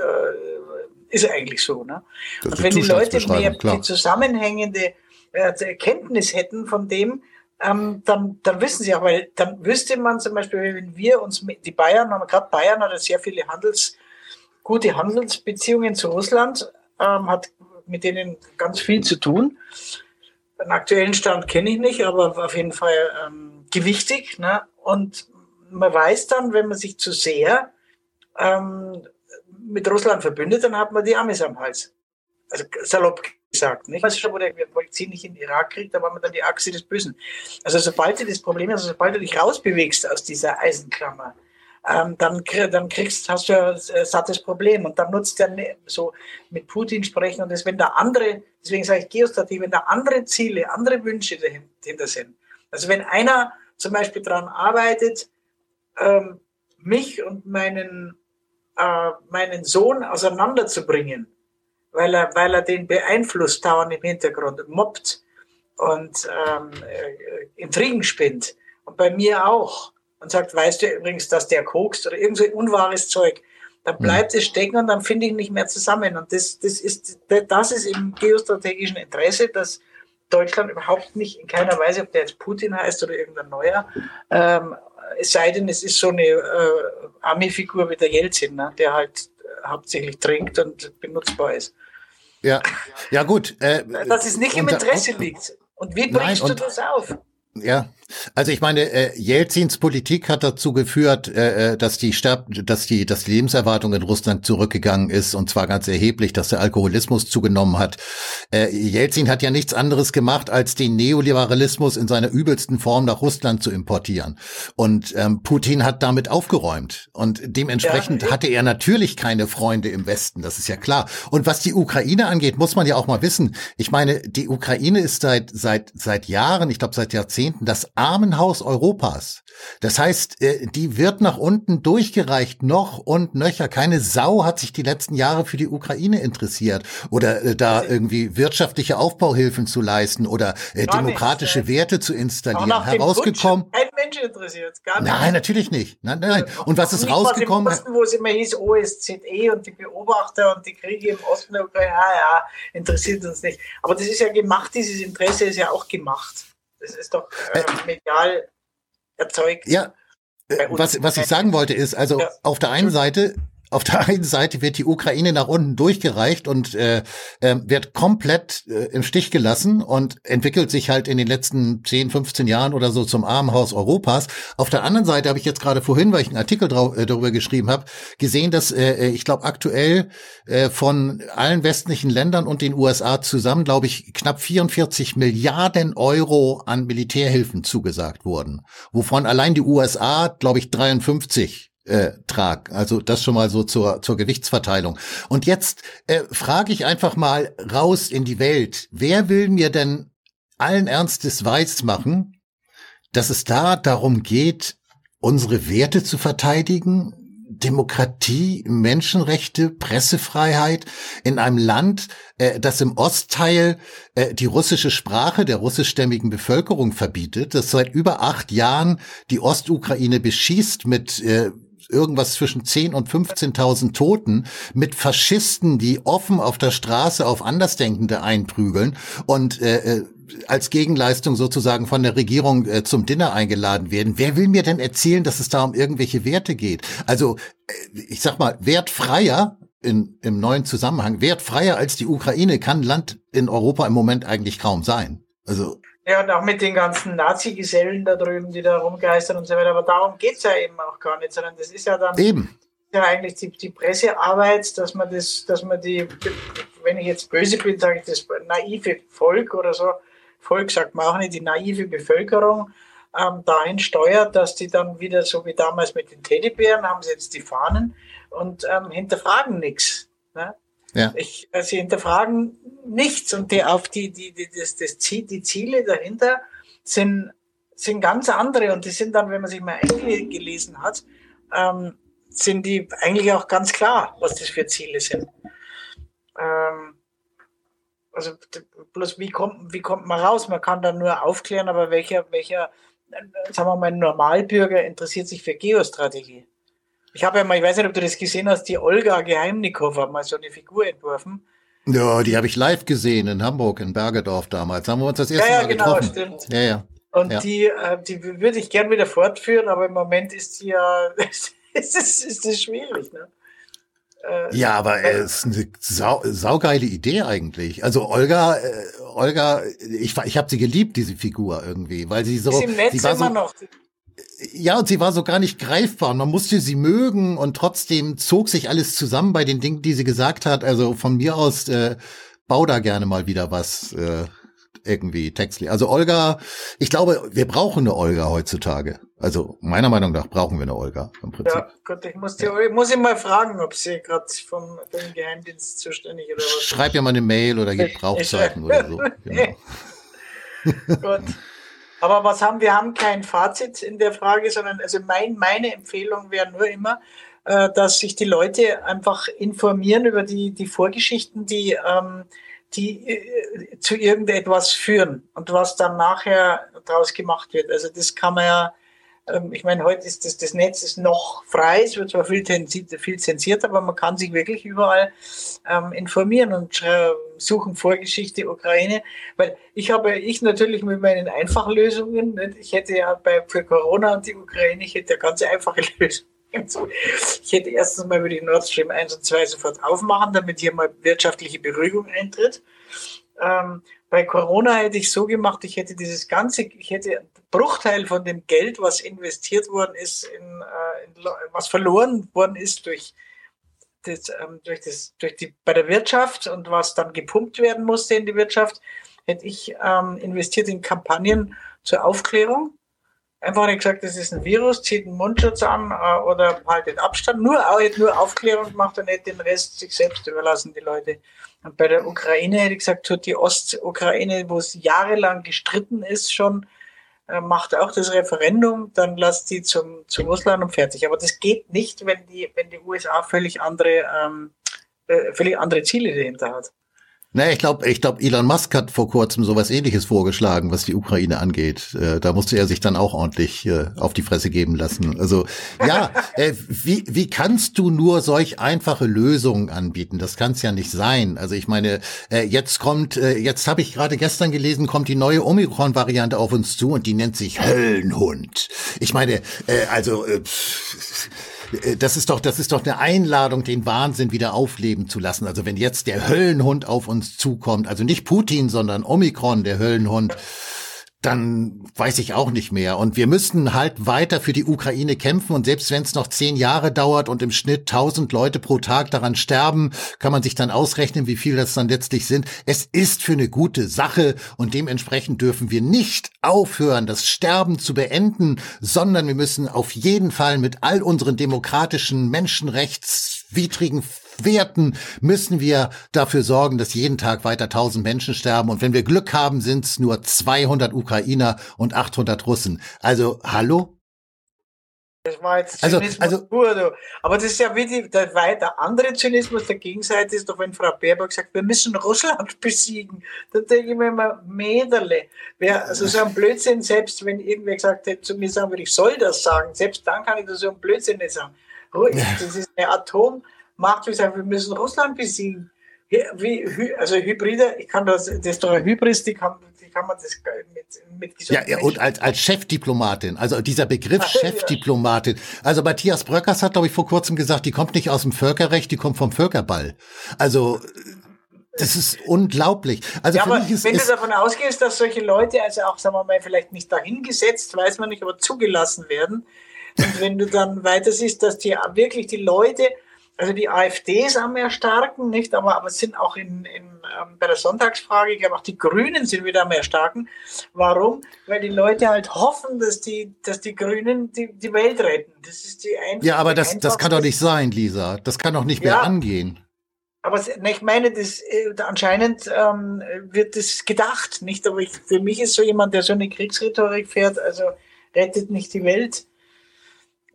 so. Ne? Und wenn die Leute mehr die zusammenhängende Erkenntnis hätten von dem, dann wissen sie auch, weil dann wüsste man zum Beispiel, wenn wir uns die Bayern, gerade Bayern hat sehr viele gute Handelsbeziehungen zu Russland, hat mit denen ganz viel zu tun. Den aktuellen Stand kenne ich nicht, aber auf jeden Fall gewichtig. Ne? Und man weiß dann, wenn man sich zu sehr mit Russland verbündet, dann hat man die Amis am Hals. Also salopp gesagt. Ich weiß schon, wo der Polizei nicht in den Irak kriegt, da war man dann die Achse des Bösen. Also sobald du das Problem hast, also sobald du dich rausbewegst aus dieser Eisenklammer, hast du ein sattes Problem. Und dann nutzt er so mit Putin sprechen und das, wenn da andere, deswegen sage ich geostrategisch, wenn da andere Ziele, andere Wünsche dahinter sind. Also wenn einer zum Beispiel daran arbeitet, mich und meinen Sohn auseinanderzubringen, weil er den beeinflusst dauernd im Hintergrund und mobbt und Intrigen spinnt. Und bei mir auch. Und sagt, weißt du übrigens, dass der kokst oder irgend so ein unwahres Zeug. Dann bleibt es stecken und dann finde ich nicht mehr zusammen. Und das ist im geostrategischen Interesse, dass Deutschland überhaupt nicht in keiner Weise, ob der jetzt Putin heißt oder irgendein Neuer, es sei denn, es ist so eine Armeefigur wie der Jelzin, ne? Der halt hauptsächlich trinkt und benutzbar ist. Ja gut. Dass es nicht im Interesse liegt. Und wie brichst du das auf? Ja, also ich meine, Jelzins Politik hat dazu geführt, dass die Lebenserwartung in Russland zurückgegangen ist, und zwar ganz erheblich, dass der Alkoholismus zugenommen hat. Jelzin hat ja nichts anderes gemacht, als den Neoliberalismus in seiner übelsten Form nach Russland zu importieren. Und Putin hat damit aufgeräumt. Und dementsprechend hatte er natürlich keine Freunde im Westen, das ist ja klar. Und was die Ukraine angeht, muss man ja auch mal wissen. Ich meine, die Ukraine ist seit Jahren, ich glaube seit Jahrzehnten, das Armenhaus Europas. Das heißt, die wird nach unten durchgereicht, noch und nöcher. Keine Sau hat sich die letzten Jahre für die Ukraine interessiert oder da irgendwie wirtschaftliche Aufbauhilfen zu leisten oder demokratische Werte zu installieren. Auch nach herausgekommen. Kein Mensch interessiert. Gar nicht. Nein, natürlich nicht. Nein. Und was ist rausgekommen? Im Osten, wo es immer hieß, OSZE und die Beobachter und die Kriege im Osten der Ukraine, interessiert uns nicht. Aber das ist ja gemacht, dieses Interesse ist ja auch gemacht. Das ist doch medial erzeugt. Ja, was ich sagen wollte ist, also ja. Auf der einen Seite wird die Ukraine nach unten durchgereicht und wird komplett im Stich gelassen und entwickelt sich halt in den letzten 10, 15 Jahren oder so zum Armenhaus Europas. Auf der anderen Seite habe ich jetzt gerade vorhin, weil ich einen Artikel darüber geschrieben habe, gesehen, dass ich glaube aktuell von allen westlichen Ländern und den USA zusammen, glaube ich, knapp 44 Milliarden Euro an Militärhilfen zugesagt wurden, wovon allein die USA, glaube ich, 53 trag. Also das schon mal so zur Gewichtsverteilung. Und jetzt frage ich einfach mal raus in die Welt. Wer will mir denn allen Ernstes weismachen, dass es da darum geht, unsere Werte zu verteidigen? Demokratie, Menschenrechte, Pressefreiheit in einem Land, das im Ostteil die russische Sprache der russischstämmigen Bevölkerung verbietet, das seit über 8 Jahren die Ostukraine beschießt mit irgendwas zwischen 10.000 und 15.000 Toten, mit Faschisten, die offen auf der Straße auf Andersdenkende einprügeln und als Gegenleistung sozusagen von der Regierung zum Dinner eingeladen werden. Wer will mir denn erzählen, dass es da um irgendwelche Werte geht? Also ich sag mal, wertfreier im neuen Zusammenhang, wertfreier als die Ukraine kann Land in Europa im Moment eigentlich kaum sein. Also ja, und auch mit den ganzen Nazi-Gesellen da drüben, die da rumgeistern und so weiter. Aber darum geht's ja eben auch gar nicht, sondern das ist ja dann eben ja eigentlich die Pressearbeit, dass man die, wenn ich jetzt böse bin, sage ich das naive Volk oder so, Volk sagt man auch nicht, die naive Bevölkerung dahin steuert, dass die dann wieder so wie damals mit den Teddybären, haben sie jetzt die Fahnen und hinterfragen nichts, ne? Ja. Sie hinterfragen nichts und die Ziele dahinter sind ganz andere, und die sind dann, wenn man sich mal eingelesen hat, sind die eigentlich auch ganz klar, was das für Ziele sind. Also bloß wie kommt man raus? Man kann dann nur aufklären, aber welcher, sagen wir mal, Normalbürger interessiert sich für Geostrategie? Ich habe ja mal, ich weiß nicht, ob du das gesehen hast, die Olga Geheimnikov hat mal so eine Figur entworfen. Ja, die habe ich live gesehen in Hamburg, in Bergedorf damals. Haben wir uns das erste Mal getroffen. Genau, stimmt. Ja. Und ja. Die würde ich gern wieder fortführen, aber im Moment ist die ja, ist das schwierig, ne? Ja, aber es ist eine saugeile Idee eigentlich. Also Olga, ich habe sie geliebt, diese Figur irgendwie, weil sie so. Ist im Netz immer noch. Ja, und sie war so gar nicht greifbar. Man musste sie mögen, und trotzdem zog sich alles zusammen bei den Dingen, die sie gesagt hat. Also von mir aus bau da gerne mal wieder was irgendwie textlich. Also Olga, ich glaube, wir brauchen eine Olga heutzutage. Also meiner Meinung nach brauchen wir eine Olga im Prinzip. Ja, Gott, ich muss ihn mal fragen, ob sie gerade vom Geheimdienst zuständig oder was. Schreib ja mal eine Mail oder gib Brauchzeiten oder so. Genau. Gut. Aber wir haben kein Fazit in der Frage, sondern also meine Empfehlung wäre nur immer, dass sich die Leute einfach informieren über die Vorgeschichten, die zu irgendetwas führen und was dann nachher daraus gemacht wird. Also das kann man ja, ich meine, heute ist das Netz ist noch frei, es wird zwar viel zensiert, aber man kann sich wirklich überall informieren und suchen Vorgeschichte Ukraine, weil ich natürlich mit meinen einfachen Lösungen, ich hätte ja für Corona und die Ukraine, ich hätte ja ganz einfache Lösungen. Ich hätte erstens mal würde ich Nord Stream 1 und 2 sofort aufmachen, damit hier mal wirtschaftliche Beruhigung eintritt. Bei Corona hätte ich so gemacht, ich hätte einen Bruchteil von dem Geld, was investiert worden ist, was verloren worden ist bei der Wirtschaft und was dann gepumpt werden musste in die Wirtschaft, hätte ich investiert in Kampagnen zur Aufklärung. Einfach nicht gesagt, das ist ein Virus, zieht einen Mundschutz an oder haltet Abstand. Nur Aufklärung gemacht und nicht den Rest sich selbst überlassen, die Leute. Und bei der Ukraine hätte ich gesagt, tut die Ostukraine, wo es jahrelang gestritten ist schon, macht auch das Referendum, dann lasst die zu Russland und fertig. Aber das geht nicht, wenn die USA völlig andere Ziele dahinter hat. Naja, ich glaube, Elon Musk hat vor kurzem sowas Ähnliches vorgeschlagen, was die Ukraine angeht. Da musste er sich dann auch ordentlich auf die Fresse geben lassen. Also ja, wie kannst du nur solch einfache Lösungen anbieten? Das kann's ja nicht sein. Also ich meine, jetzt habe ich gerade gestern gelesen, kommt die neue Omikron-Variante auf uns zu und die nennt sich Höllenhund. Ich meine, Das ist doch eine Einladung, den Wahnsinn wieder aufleben zu lassen. Also wenn jetzt der Höllenhund auf uns zukommt, also nicht Putin, sondern Omikron, der Höllenhund, dann weiß ich auch nicht mehr. Und wir müssen halt weiter für die Ukraine kämpfen. Und selbst wenn es noch 10 Jahre dauert und im Schnitt 1000 Leute pro Tag daran sterben, kann man sich dann ausrechnen, wie viel das dann letztlich sind. Es ist für eine gute Sache und dementsprechend dürfen wir nicht aufhören, das Sterben zu beenden, sondern wir müssen auf jeden Fall mit all unseren demokratischen, menschenrechtswidrigen Werten müssen wir dafür sorgen, dass jeden Tag weiter 1000 Menschen sterben. Und wenn wir Glück haben, sind es nur 200 Ukrainer und 800 Russen. Also, hallo? Das war jetzt Zynismus pur. Aber das ist ja wie der andere Zynismus der Gegenseite ist doch, wenn Frau Baerbock sagt, wir müssen Russland besiegen. Da denke ich mir immer, Mäderle. Also so ein Blödsinn, selbst wenn irgendwer gesagt hätte zu mir, sagen würde, ich soll das sagen. Selbst dann kann ich das so ein Blödsinn nicht sagen. Ruhig, das ist eine Atommacht, wie sagen, wir müssen Russland besiegen. Hybride, das ist doch eine Hybris, die kann man das mit Gesundheit. Ja, und als Chefdiplomatin, also dieser Begriff Chefdiplomatin. Also Matthias Bröckers hat, glaube ich, vor kurzem gesagt, die kommt nicht aus dem Völkerrecht, die kommt vom Völkerball. Also das ist unglaublich. Also ja, wenn du davon ausgehst, dass solche Leute, also auch, sagen wir mal, vielleicht nicht dahingesetzt, weiß man nicht, aber zugelassen werden. Und wenn du dann weiter siehst, dass die wirklich die Leute, also die AfDs haben ja starken, nicht, aber sind auch bei der Sonntagsfrage, ich glaube auch die Grünen sind wieder mehr starken. Warum? Weil die Leute halt hoffen, dass die Grünen die Welt retten. Das ist die einfache. Ja, aber das kann doch nicht sein, Lisa. Das kann doch nicht mehr angehen. Aber ich meine, anscheinend wird das gedacht, nicht? Aber für mich ist so jemand, der so eine Kriegsrhetorik fährt, also rettet nicht die Welt.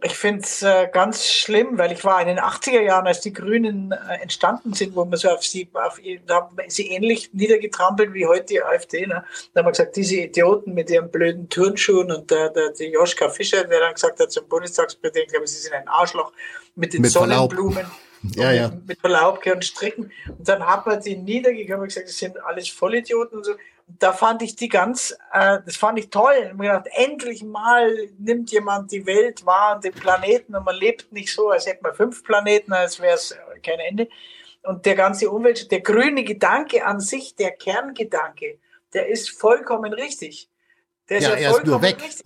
Ich finde es ganz schlimm, weil ich war in den 80er Jahren, als die Grünen entstanden sind, wo man so da haben sie ähnlich niedergetrampelt wie heute die AfD. Ne? Da haben wir gesagt, diese Idioten mit ihren blöden Turnschuhen und der Joschka Fischer, der dann gesagt hat zum Bundestagspräsidenten, glaube ich, sie sind ein Arschloch mit den Sonnenblumen. Ja. Mit Verlaubke und Stricken. Und dann hat man die niedergekommen und gesagt, das sind alles Vollidioten und so. Und da fand ich das fand ich toll. Ich habe mir gedacht, endlich mal nimmt jemand die Welt wahr und den Planeten und man lebt nicht so, als hätte man 5 Planeten, als wäre es kein Ende. Und der ganze Umwelt, der grüne Gedanke an sich, der Kerngedanke, der ist vollkommen richtig. Der ist vollkommen richtig.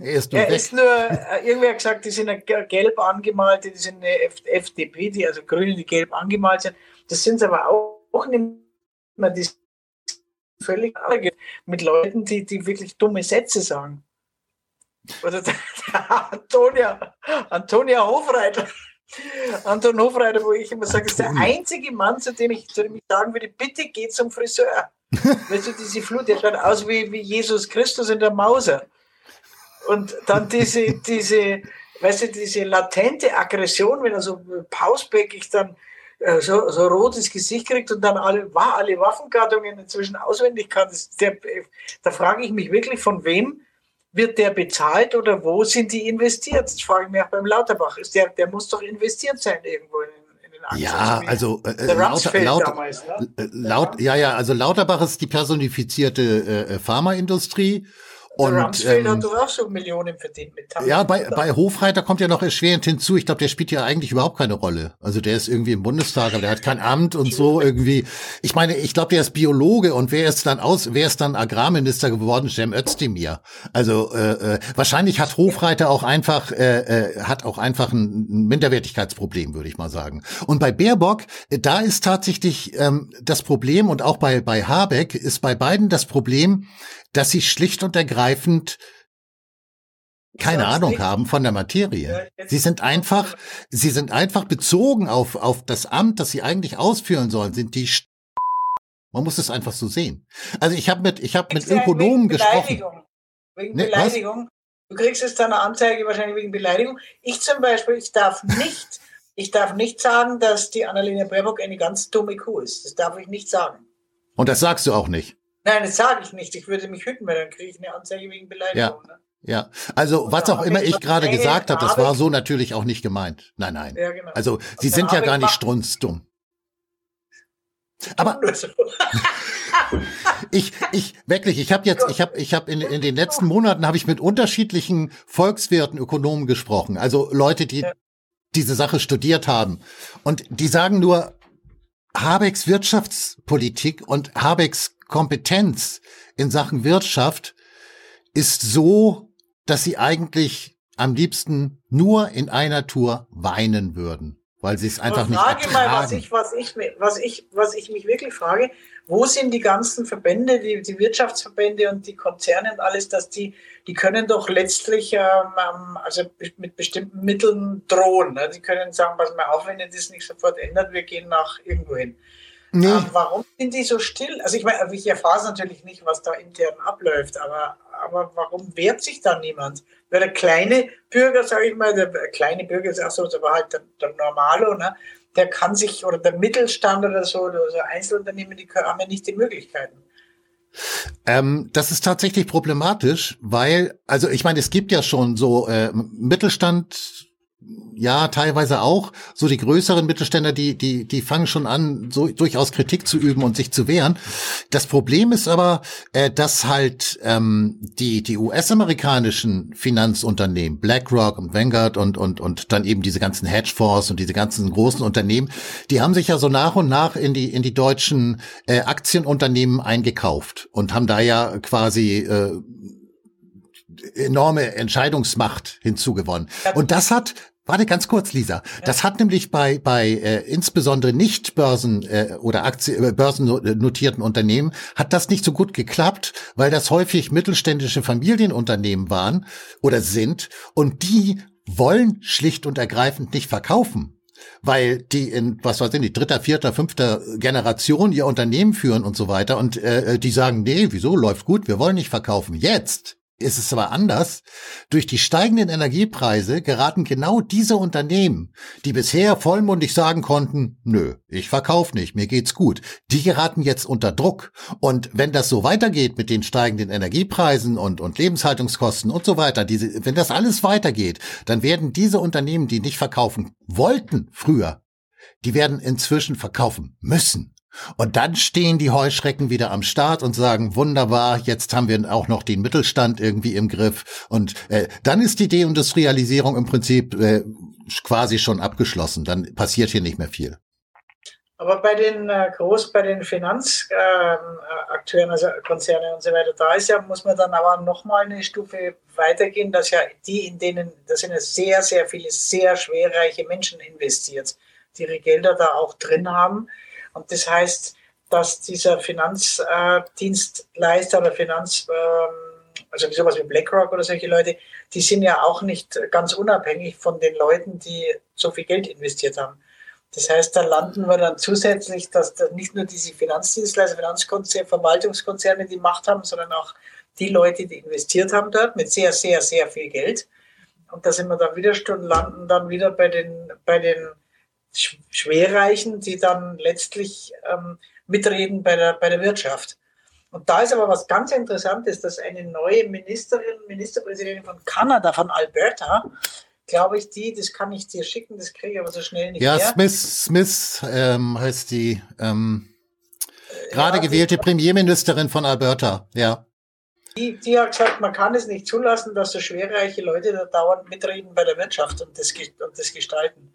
Irgendwer hat gesagt, die sind gelb angemalt, die sind eine FDP, die also Grüne, die gelb angemalt sind. Das sind es aber auch nicht man das völlig mit Leuten, die wirklich dumme Sätze sagen. Oder der Antonia Hofreiter. Anton Hofreiter, wo ich immer sage, das ist der einzige Mann, zu dem ich sagen würde, bitte geh zum Friseur. Weißt du, diese Flut, der schaut aus wie Jesus Christus in der Mauser. Und dann diese latente Aggression, wenn er so pausbäckig dann so rotes Gesicht kriegt und dann alle Waffengattungen inzwischen auswendig kann. Da frage ich mich wirklich, von wem wird der bezahlt oder wo sind die investiert? Das frage ich mich auch beim Lauterbach. Der muss doch investiert sein irgendwo in den Aktien. Ja, also Lauterbach ist die personifizierte Pharmaindustrie. Und Rumsfeld hat doch auch so Millionen verdient mit Taten. Ja, bei Hofreiter kommt ja noch erschwerend hinzu. Ich glaube, der spielt ja eigentlich überhaupt keine Rolle. Also der ist irgendwie im Bundestag, aber der hat kein Amt und so irgendwie. Ich meine, ich glaube, der ist Biologe und wer ist dann Agrarminister geworden? Cem Özdemir. Also wahrscheinlich hat Hofreiter auch einfach ein Minderwertigkeitsproblem, würde ich mal sagen. Und bei Baerbock, da ist tatsächlich das Problem, und auch bei Habeck ist bei beiden das Problem, dass sie schlicht und ergreifend keine Ahnung haben von der Materie. Sie sind einfach bezogen auf das Amt, das sie eigentlich ausführen sollen, sind die. Man muss es einfach so sehen. Also ich habe mit Ökonomen gesprochen. Wegen Beleidigung. Du kriegst jetzt eine Anzeige wahrscheinlich wegen Beleidigung. Ich zum Beispiel, ich darf nicht sagen, dass die Annalena Baerbock eine ganz dumme Kuh ist. Das darf ich nicht sagen. Und das sagst du auch nicht. Nein, das sage ich nicht. Ich würde mich hüten, weil dann kriege ich eine Anzeige wegen Beleidigung. Ja, ne? Ja. Also und was auch immer ich gerade gesagt habe, das war so natürlich auch nicht gemeint. Nein. Ja, genau. Also sie sind ja gar nicht strunzdumm. Aber ich habe in den letzten Monaten habe ich mit unterschiedlichen Volkswirten, Ökonomen gesprochen. Also Leute, die diese Sache studiert haben, und die sagen nur, Habecks Wirtschaftspolitik und Habecks Kompetenz in Sachen Wirtschaft ist so, dass sie eigentlich am liebsten nur in einer Tour weinen würden, weil sie es einfach nicht ertragen. Was ich mich wirklich frage, wo sind die ganzen Verbände, die Wirtschaftsverbände und die Konzerne und alles, dass die können doch letztlich also mit bestimmten Mitteln drohen. Ne? Die können sagen, pass mal auf, wenn ihr das nicht sofort ändert, wir gehen nach irgendwo hin. Nee. Warum sind die so still? Also ich meine, ich erfahre natürlich nicht, was da intern abläuft, aber warum wehrt sich da niemand? Weil der kleine Bürger, sage ich mal, der kleine Bürger ist auch so, aber halt der Normalo, ne? Der kann sich, oder der Mittelstand oder so, oder so Einzelunternehmen, die haben ja nicht die Möglichkeiten. Das ist tatsächlich problematisch, weil, also ich meine, es gibt ja schon so Mittelstand. Ja, teilweise auch. So die größeren Mittelständler, die fangen schon an, so durchaus Kritik zu üben und sich zu wehren. Das Problem ist aber, dass halt die US-amerikanischen Finanzunternehmen, BlackRock und Vanguard und dann eben diese ganzen Hedgefonds und diese ganzen großen Unternehmen, die haben sich ja so nach und nach in die deutschen Aktienunternehmen eingekauft und haben da ja quasi enorme Entscheidungsmacht hinzugewonnen. Und das hat, warte ganz kurz, Lisa, das hat nämlich bei insbesondere nicht börsen- oder börsennotierten Unternehmen, hat das nicht so gut geklappt, weil das häufig mittelständische Familienunternehmen waren oder sind, und die wollen schlicht und ergreifend nicht verkaufen, weil die in, was weiß ich nicht, 3., 4., 5. Generation ihr Unternehmen führen und so weiter, und die sagen, nee, wieso, läuft gut, wir wollen nicht verkaufen, jetzt. Ist es aber anders. Durch die steigenden Energiepreise geraten genau diese Unternehmen, die bisher vollmundig sagen konnten, nö, ich verkaufe nicht, mir geht's gut. Die geraten jetzt unter Druck. Und wenn das so weitergeht mit den steigenden Energiepreisen und Lebenshaltungskosten und so weiter, wenn das alles weitergeht, dann werden diese Unternehmen, die nicht verkaufen wollten früher, die werden inzwischen verkaufen müssen. Und dann stehen die Heuschrecken wieder am Start und sagen, wunderbar, jetzt haben wir auch noch den Mittelstand irgendwie im Griff. Und dann ist die Deindustrialisierung im Prinzip quasi schon abgeschlossen. Dann passiert hier nicht mehr viel. Aber bei den Finanzakteuren, also Konzerne und so weiter, da ist ja, muss man dann aber nochmal eine Stufe weitergehen, dass ja die, in denen, da sind ja sehr, sehr viele, sehr schwerreiche Menschen investiert, die ihre Gelder da auch drin haben. Und das heißt, dass dieser Finanzdienstleister oder also sowas wie BlackRock oder solche Leute, die sind ja auch nicht ganz unabhängig von den Leuten, die so viel Geld investiert haben. Das heißt, da landen wir dann zusätzlich, dass da nicht nur diese Finanzdienstleister, Finanzkonzerne, Verwaltungskonzerne die Macht haben, sondern auch die Leute, die investiert haben dort mit sehr, sehr, sehr viel Geld. Und da sind wir dann wieder landen dann wieder bei den Schwerreichen, die dann letztlich mitreden bei der Wirtschaft. Und da ist aber was ganz Interessantes, dass eine neue Ministerpräsidentin von Kanada, von Alberta, glaube ich, das kann ich dir schicken, das kriege ich aber so schnell nicht mehr. Smith heißt die gerade gewählte Premierministerin von Alberta, ja. Die hat gesagt, man kann es nicht zulassen, dass so schwerreiche Leute da dauernd mitreden bei der Wirtschaft und das gestalten.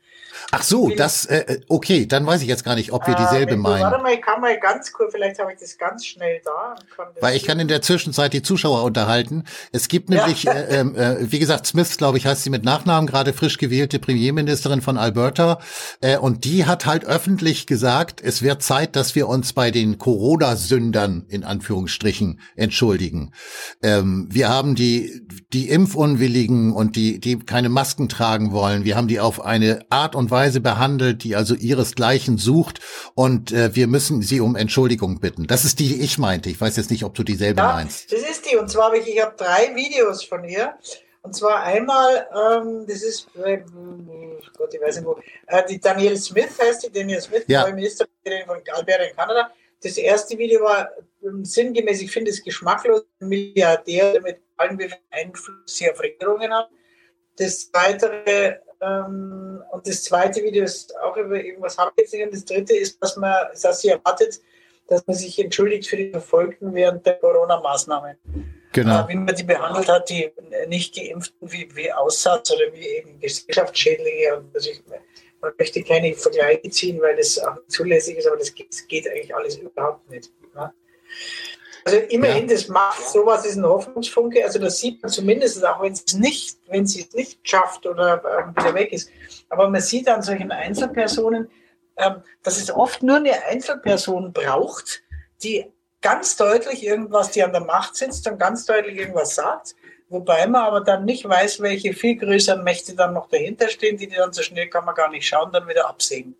Ach so, okay, dann weiß ich jetzt gar nicht, ob wir dieselbe meinen. Warte mal, ich kann mal ganz kurz, vielleicht habe ich das ganz schnell da. Weil ich kann in der Zwischenzeit die Zuschauer unterhalten. Es gibt nämlich, wie gesagt, Smith, glaube ich, heißt sie mit Nachnamen, gerade frisch gewählte Premierministerin von Alberta. Und die hat halt öffentlich gesagt, es wird Zeit, dass wir uns bei den Corona-Sündern, in Anführungsstrichen, entschuldigen. Wir haben die Impfunwilligen und die keine Masken tragen wollen. Wir haben die auf eine Art und Weise behandelt, die also ihresgleichen sucht, und wir müssen sie um Entschuldigung bitten. Das ist die ich meinte. Ich weiß jetzt nicht, ob du dieselbe meinst. Das ist die. Und zwar habe ich 3 Videos von ihr. Und zwar einmal, das ist, Gott, ich weiß nicht wo, die Danielle Smith heißt die, neue Ministerin von Alberta in Kanada. Das erste Video war sinngemäß, ich finde es geschmacklos, ein Milliardär, der mit allen Einfluss auf Regierungen hat. Das zweite Video ist auch über irgendwas Habeck. Das dritte ist, dass sie erwartet, dass man sich entschuldigt für die Verfolgten während der Corona-Maßnahmen. Genau. Wie man die behandelt hat, die nicht Geimpften, wie Aussatz oder wie eben Gesellschaftsschädlinge. Und man möchte keine Vergleiche ziehen, weil das auch zulässig ist, aber das geht eigentlich alles überhaupt nicht. Ne? Also immerhin, das macht sowas, ist ein Hoffnungsfunke. Also das sieht man zumindest, auch wenn sie es nicht schafft oder wieder weg ist. Aber man sieht an solchen Einzelpersonen, dass es oft nur eine Einzelperson braucht, die ganz deutlich die an der Macht sitzt und ganz deutlich irgendwas sagt, wobei man aber dann nicht weiß, welche viel größeren Mächte dann noch dahinter stehen, die dann so schnell kann man gar nicht schauen, dann wieder absägen.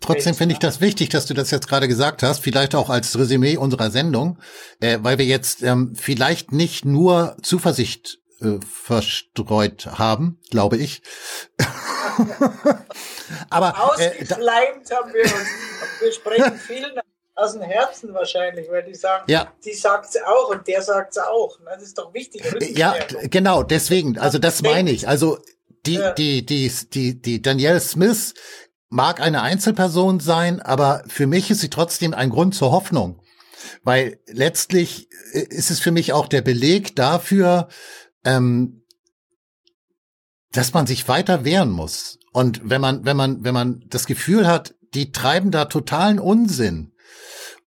Trotzdem finde ich das wichtig, dass du das jetzt gerade gesagt hast, vielleicht auch als Resümee unserer Sendung, weil wir jetzt vielleicht nicht nur Zuversicht verstreut haben, glaube ich. Aber ausgeschleimt haben wir uns. Wir sprechen vielen aus dem Herzen wahrscheinlich, weil die sagen, die sagt's auch und der sagt's auch. Das ist doch wichtig. Ja, genau, deswegen. Also das meine ich. Also die Danielle Smith mag eine Einzelperson sein, aber für mich ist sie trotzdem ein Grund zur Hoffnung. Weil letztlich ist es für mich auch der Beleg dafür, dass man sich weiter wehren muss. Und wenn man das Gefühl hat, die treiben da totalen Unsinn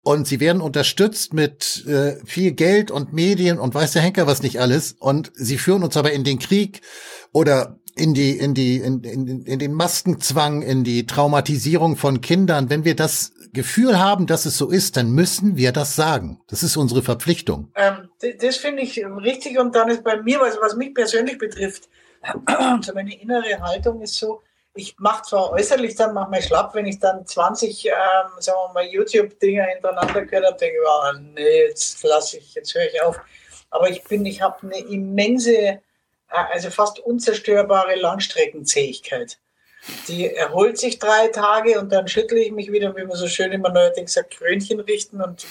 und sie werden unterstützt mit viel Geld und Medien und weiß der Henker was nicht alles und sie führen uns aber in den Krieg oder in den Maskenzwang, in die Traumatisierung von Kindern. Wenn wir das Gefühl haben, dass es so ist, dann müssen wir das sagen. Das ist unsere Verpflichtung. Das finde ich richtig. Und dann ist bei mir, was mich persönlich betrifft, also meine innere Haltung ist so, ich mache zwar äußerlich, dann mache ich schlapp, wenn ich dann 20, sagen wir mal, YouTube-Dinger hintereinander gehört habe, denke ich, jetzt höre ich auf. Aber ich habe eine immense, also fast unzerstörbare Langstreckenzähigkeit. Die erholt sich 3 Tage und dann schüttle ich mich wieder, wie man so schön immer neuerdings sagt, Krönchen richten und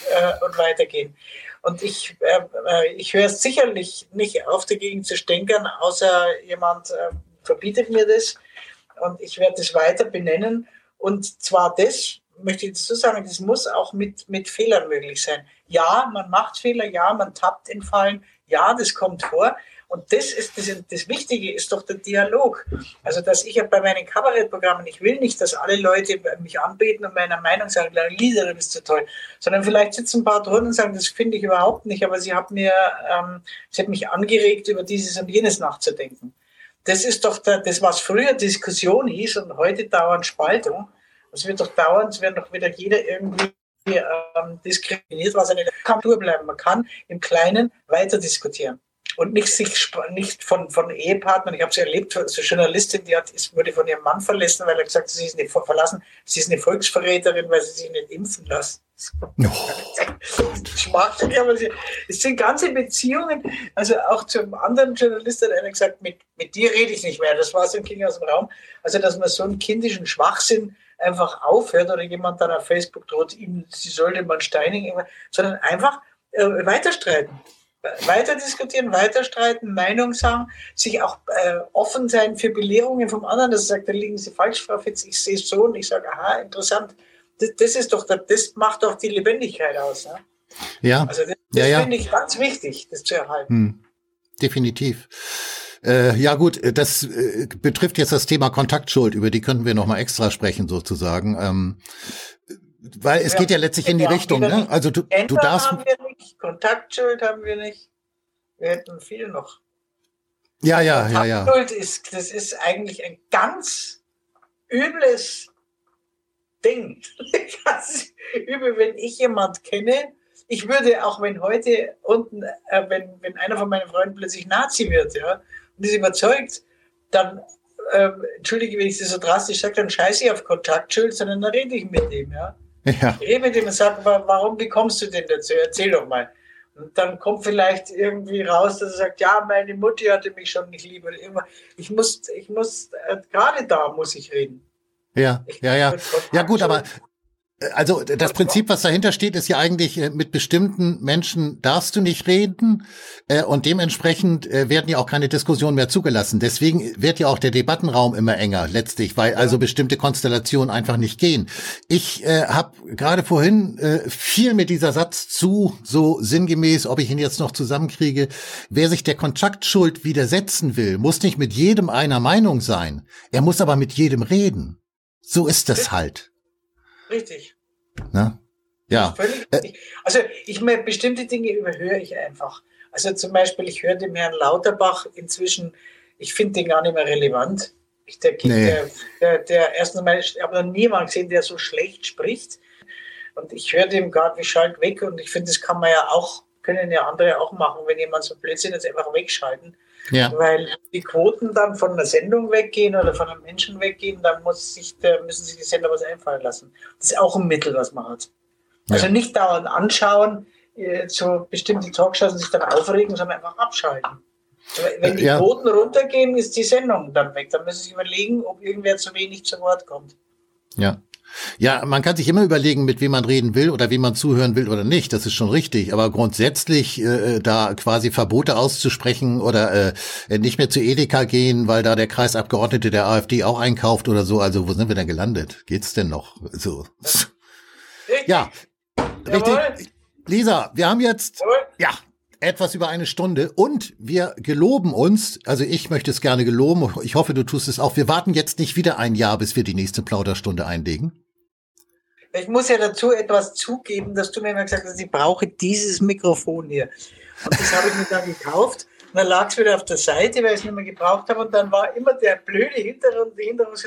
weitergehen. Und ich höre sicherlich nicht auf, dagegen zu stänkern, außer jemand verbietet mir das. Und ich werde das weiter benennen. Und zwar das, möchte ich dazu sagen, das muss auch mit Fehlern möglich sein. Ja, man macht Fehler, ja, man tappt in Fallen, ja, das kommt vor. Und das Wichtige ist doch der Dialog. Also, dass ich ja bei meinen Kabarettprogrammen, ich will nicht, dass alle Leute mich anbeten und meiner Meinung sagen, Lisa, du bist so toll, sondern vielleicht sitzen ein paar drin und sagen, das finde ich überhaupt nicht, aber sie hat mich angeregt, über dieses und jenes nachzudenken. Das ist doch das, was früher Diskussion hieß und heute dauernd Spaltung. Es wird doch dauern, es wird doch wieder jeder irgendwie diskriminiert, was er nicht kann. Bleiben. Man kann im Kleinen weiter diskutieren. Und nicht von Ehepartnern, ich habe es erlebt, so eine Journalistin, wurde von ihrem Mann verlassen, weil er gesagt hat, sie ist eine Volksverräterin, weil sie sich nicht impfen lässt. Schmachtig, aber es sind ganze Beziehungen, also auch zum anderen Journalisten, der hat gesagt, mit dir rede ich nicht mehr, das war so ein Kind aus dem Raum. Also, dass man so einen kindischen Schwachsinn einfach aufhört oder jemand dann auf Facebook droht, sie sollte man steinigen, sondern einfach weiter streiten. Weiter diskutieren, weiter streiten, Meinung sagen, sich auch offen sein für Belehrungen vom anderen, dass er sagt, da liegen Sie falsch, Frau Fitz, ich sehe es so und ich sage, aha, interessant. Das macht doch die Lebendigkeit aus. Ne? Ja. Also das finde ich ganz wichtig, das zu erhalten. Definitiv. Ja gut, das betrifft jetzt das Thema Kontaktschuld, über die könnten wir nochmal extra sprechen sozusagen. Weil es geht ja letztlich in die Richtung, ne? Also du darfst. Haben wir nicht, Kontaktschuld haben wir nicht. Wir hätten viel noch. Ja. Kontaktschuld ist eigentlich ein ganz übles Ding. Ganz übel, wenn ich jemand kenne. Ich würde auch, wenn heute unten, wenn einer von meinen Freunden plötzlich Nazi wird, ja, und ist überzeugt, dann entschuldige, wenn ich das so drastisch sage, dann scheiße ich auf Kontaktschuld, sondern dann rede ich mit dem, ja. Ja. Ich rede mit dem und sage, warum, wie kommst du denn dazu? Erzähl doch mal. Und dann kommt vielleicht irgendwie raus, dass er sagt, ja, meine Mutti hatte mich schon nicht lieb. Gerade da muss ich reden. Ja. Ja gut, aber also das Prinzip, was dahinter steht, ist ja eigentlich, mit bestimmten Menschen darfst du nicht reden und dementsprechend werden ja auch keine Diskussionen mehr zugelassen. Deswegen wird ja auch der Debattenraum immer enger letztlich, weil also bestimmte Konstellationen einfach nicht gehen. Ich habe gerade vorhin viel mit dieser Satz zu, so sinngemäß, ob ich ihn jetzt noch zusammenkriege, wer sich der Kontaktschuld widersetzen will, muss nicht mit jedem einer Meinung sein. Er muss aber mit jedem reden. So ist das halt. Richtig. Na? Ja. Völlig richtig. Also ich meine, bestimmte Dinge überhöre ich einfach. Also zum Beispiel, ich höre dem Herrn Lauterbach inzwischen, ich finde den gar nicht mehr relevant. Ich habe noch niemanden gesehen, der so schlecht spricht. Und ich höre dem gerade wie Schalt weg. Und ich finde, das kann man ja auch, können ja andere auch machen, wenn jemand so Blödsinn ist, einfach wegschalten. Ja. Weil die Quoten dann von einer Sendung weggehen oder von einem Menschen weggehen, dann müssen sich die Sender was einfallen lassen. Das ist auch ein Mittel, was man hat. Ja. Also nicht dauernd anschauen, so bestimmte Talkshows und sich dann aufregen, sondern einfach abschalten. Wenn die Quoten runtergehen, ist die Sendung dann weg. Dann müssen Sie sich überlegen, ob irgendwer zu wenig zu Wort kommt. Ja. Ja, man kann sich immer überlegen, mit wem man reden will oder wem man zuhören will oder nicht. Das ist schon richtig. Aber grundsätzlich da quasi Verbote auszusprechen oder nicht mehr zu Edeka gehen, weil da der Kreisabgeordnete der AfD auch einkauft oder so. Also wo sind wir denn gelandet? Geht's denn noch? So. Ja, richtig. Lisa, wir haben jetzt etwas über eine Stunde und wir geloben uns, also ich möchte es gerne geloben, ich hoffe, du tust es auch, wir warten jetzt nicht wieder ein Jahr, bis wir die nächste Plauderstunde einlegen. Ich muss ja dazu etwas zugeben, dass du mir immer gesagt hast, ich brauche dieses Mikrofon hier. Und das habe ich mir dann gekauft und dann lag es wieder auf der Seite, weil ich es nicht mehr gebraucht habe und dann war immer der blöde Hintergrund, die Hintergrund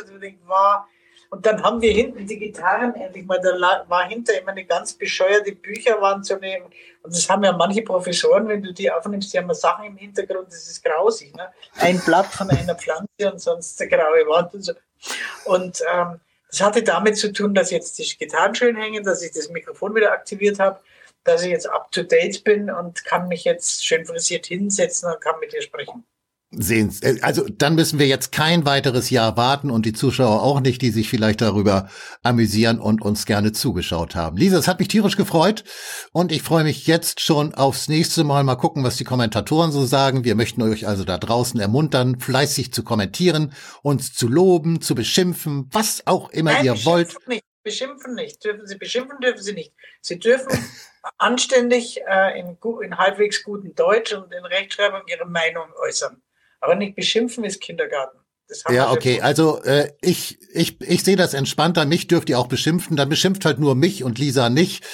war. Und dann haben wir hinten die Gitarren endlich mal, da war hinter immer eine ganz bescheuerte Bücherwand zu nehmen. Und das haben ja manche Professoren, wenn du die aufnimmst, die haben ja Sachen im Hintergrund, das ist grausig. Ne? Ein Blatt von einer Pflanze und sonst eine graue Wand und so. Und das hatte damit zu tun, dass jetzt die Gitarren schön hängen, dass ich das Mikrofon wieder aktiviert habe, dass ich jetzt up to date bin und kann mich jetzt schön frisiert hinsetzen und kann mit dir sprechen. Sehen, also dann müssen wir jetzt kein weiteres Jahr warten und die Zuschauer auch nicht, die sich vielleicht darüber amüsieren und uns gerne zugeschaut haben. Lisa, es hat mich tierisch gefreut und ich freue mich jetzt schon aufs nächste Mal. Mal gucken, was die Kommentatoren so sagen. Wir möchten euch also da draußen ermuntern, fleißig zu kommentieren, uns zu loben, zu beschimpfen, was auch immer ihr wollt. Beschimpfen nicht. Dürfen Sie nicht. Sie dürfen anständig in halbwegs gutem Deutsch und in Rechtschreibung ihre Meinung äußern. Aber nicht beschimpfen ist Kindergarten. Das haben ja, okay. Also ich sehe das entspannter. Mich dürft ihr auch beschimpfen. Dann beschimpft halt nur mich und Lisa nicht.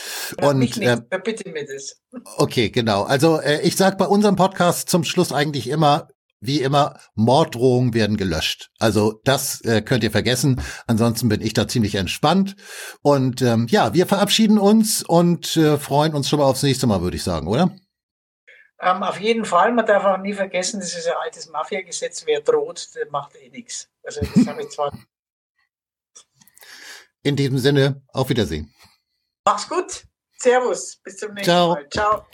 Und mich nicht. Bitte mir das. Okay, genau. Also ich sage bei unserem Podcast zum Schluss eigentlich immer, wie immer, Morddrohungen werden gelöscht. Also das könnt ihr vergessen. Ansonsten bin ich da ziemlich entspannt. Und ja, wir verabschieden uns und freuen uns schon mal aufs nächste Mal, würde ich sagen, oder? Auf jeden Fall. Man darf auch nie vergessen, das ist ein altes Mafia-Gesetz. Wer droht, der macht eh nichts. Also das habe ich zwar. In diesem Sinne, auf Wiedersehen. Mach's gut. Servus. Bis zum nächsten Mal. Ciao.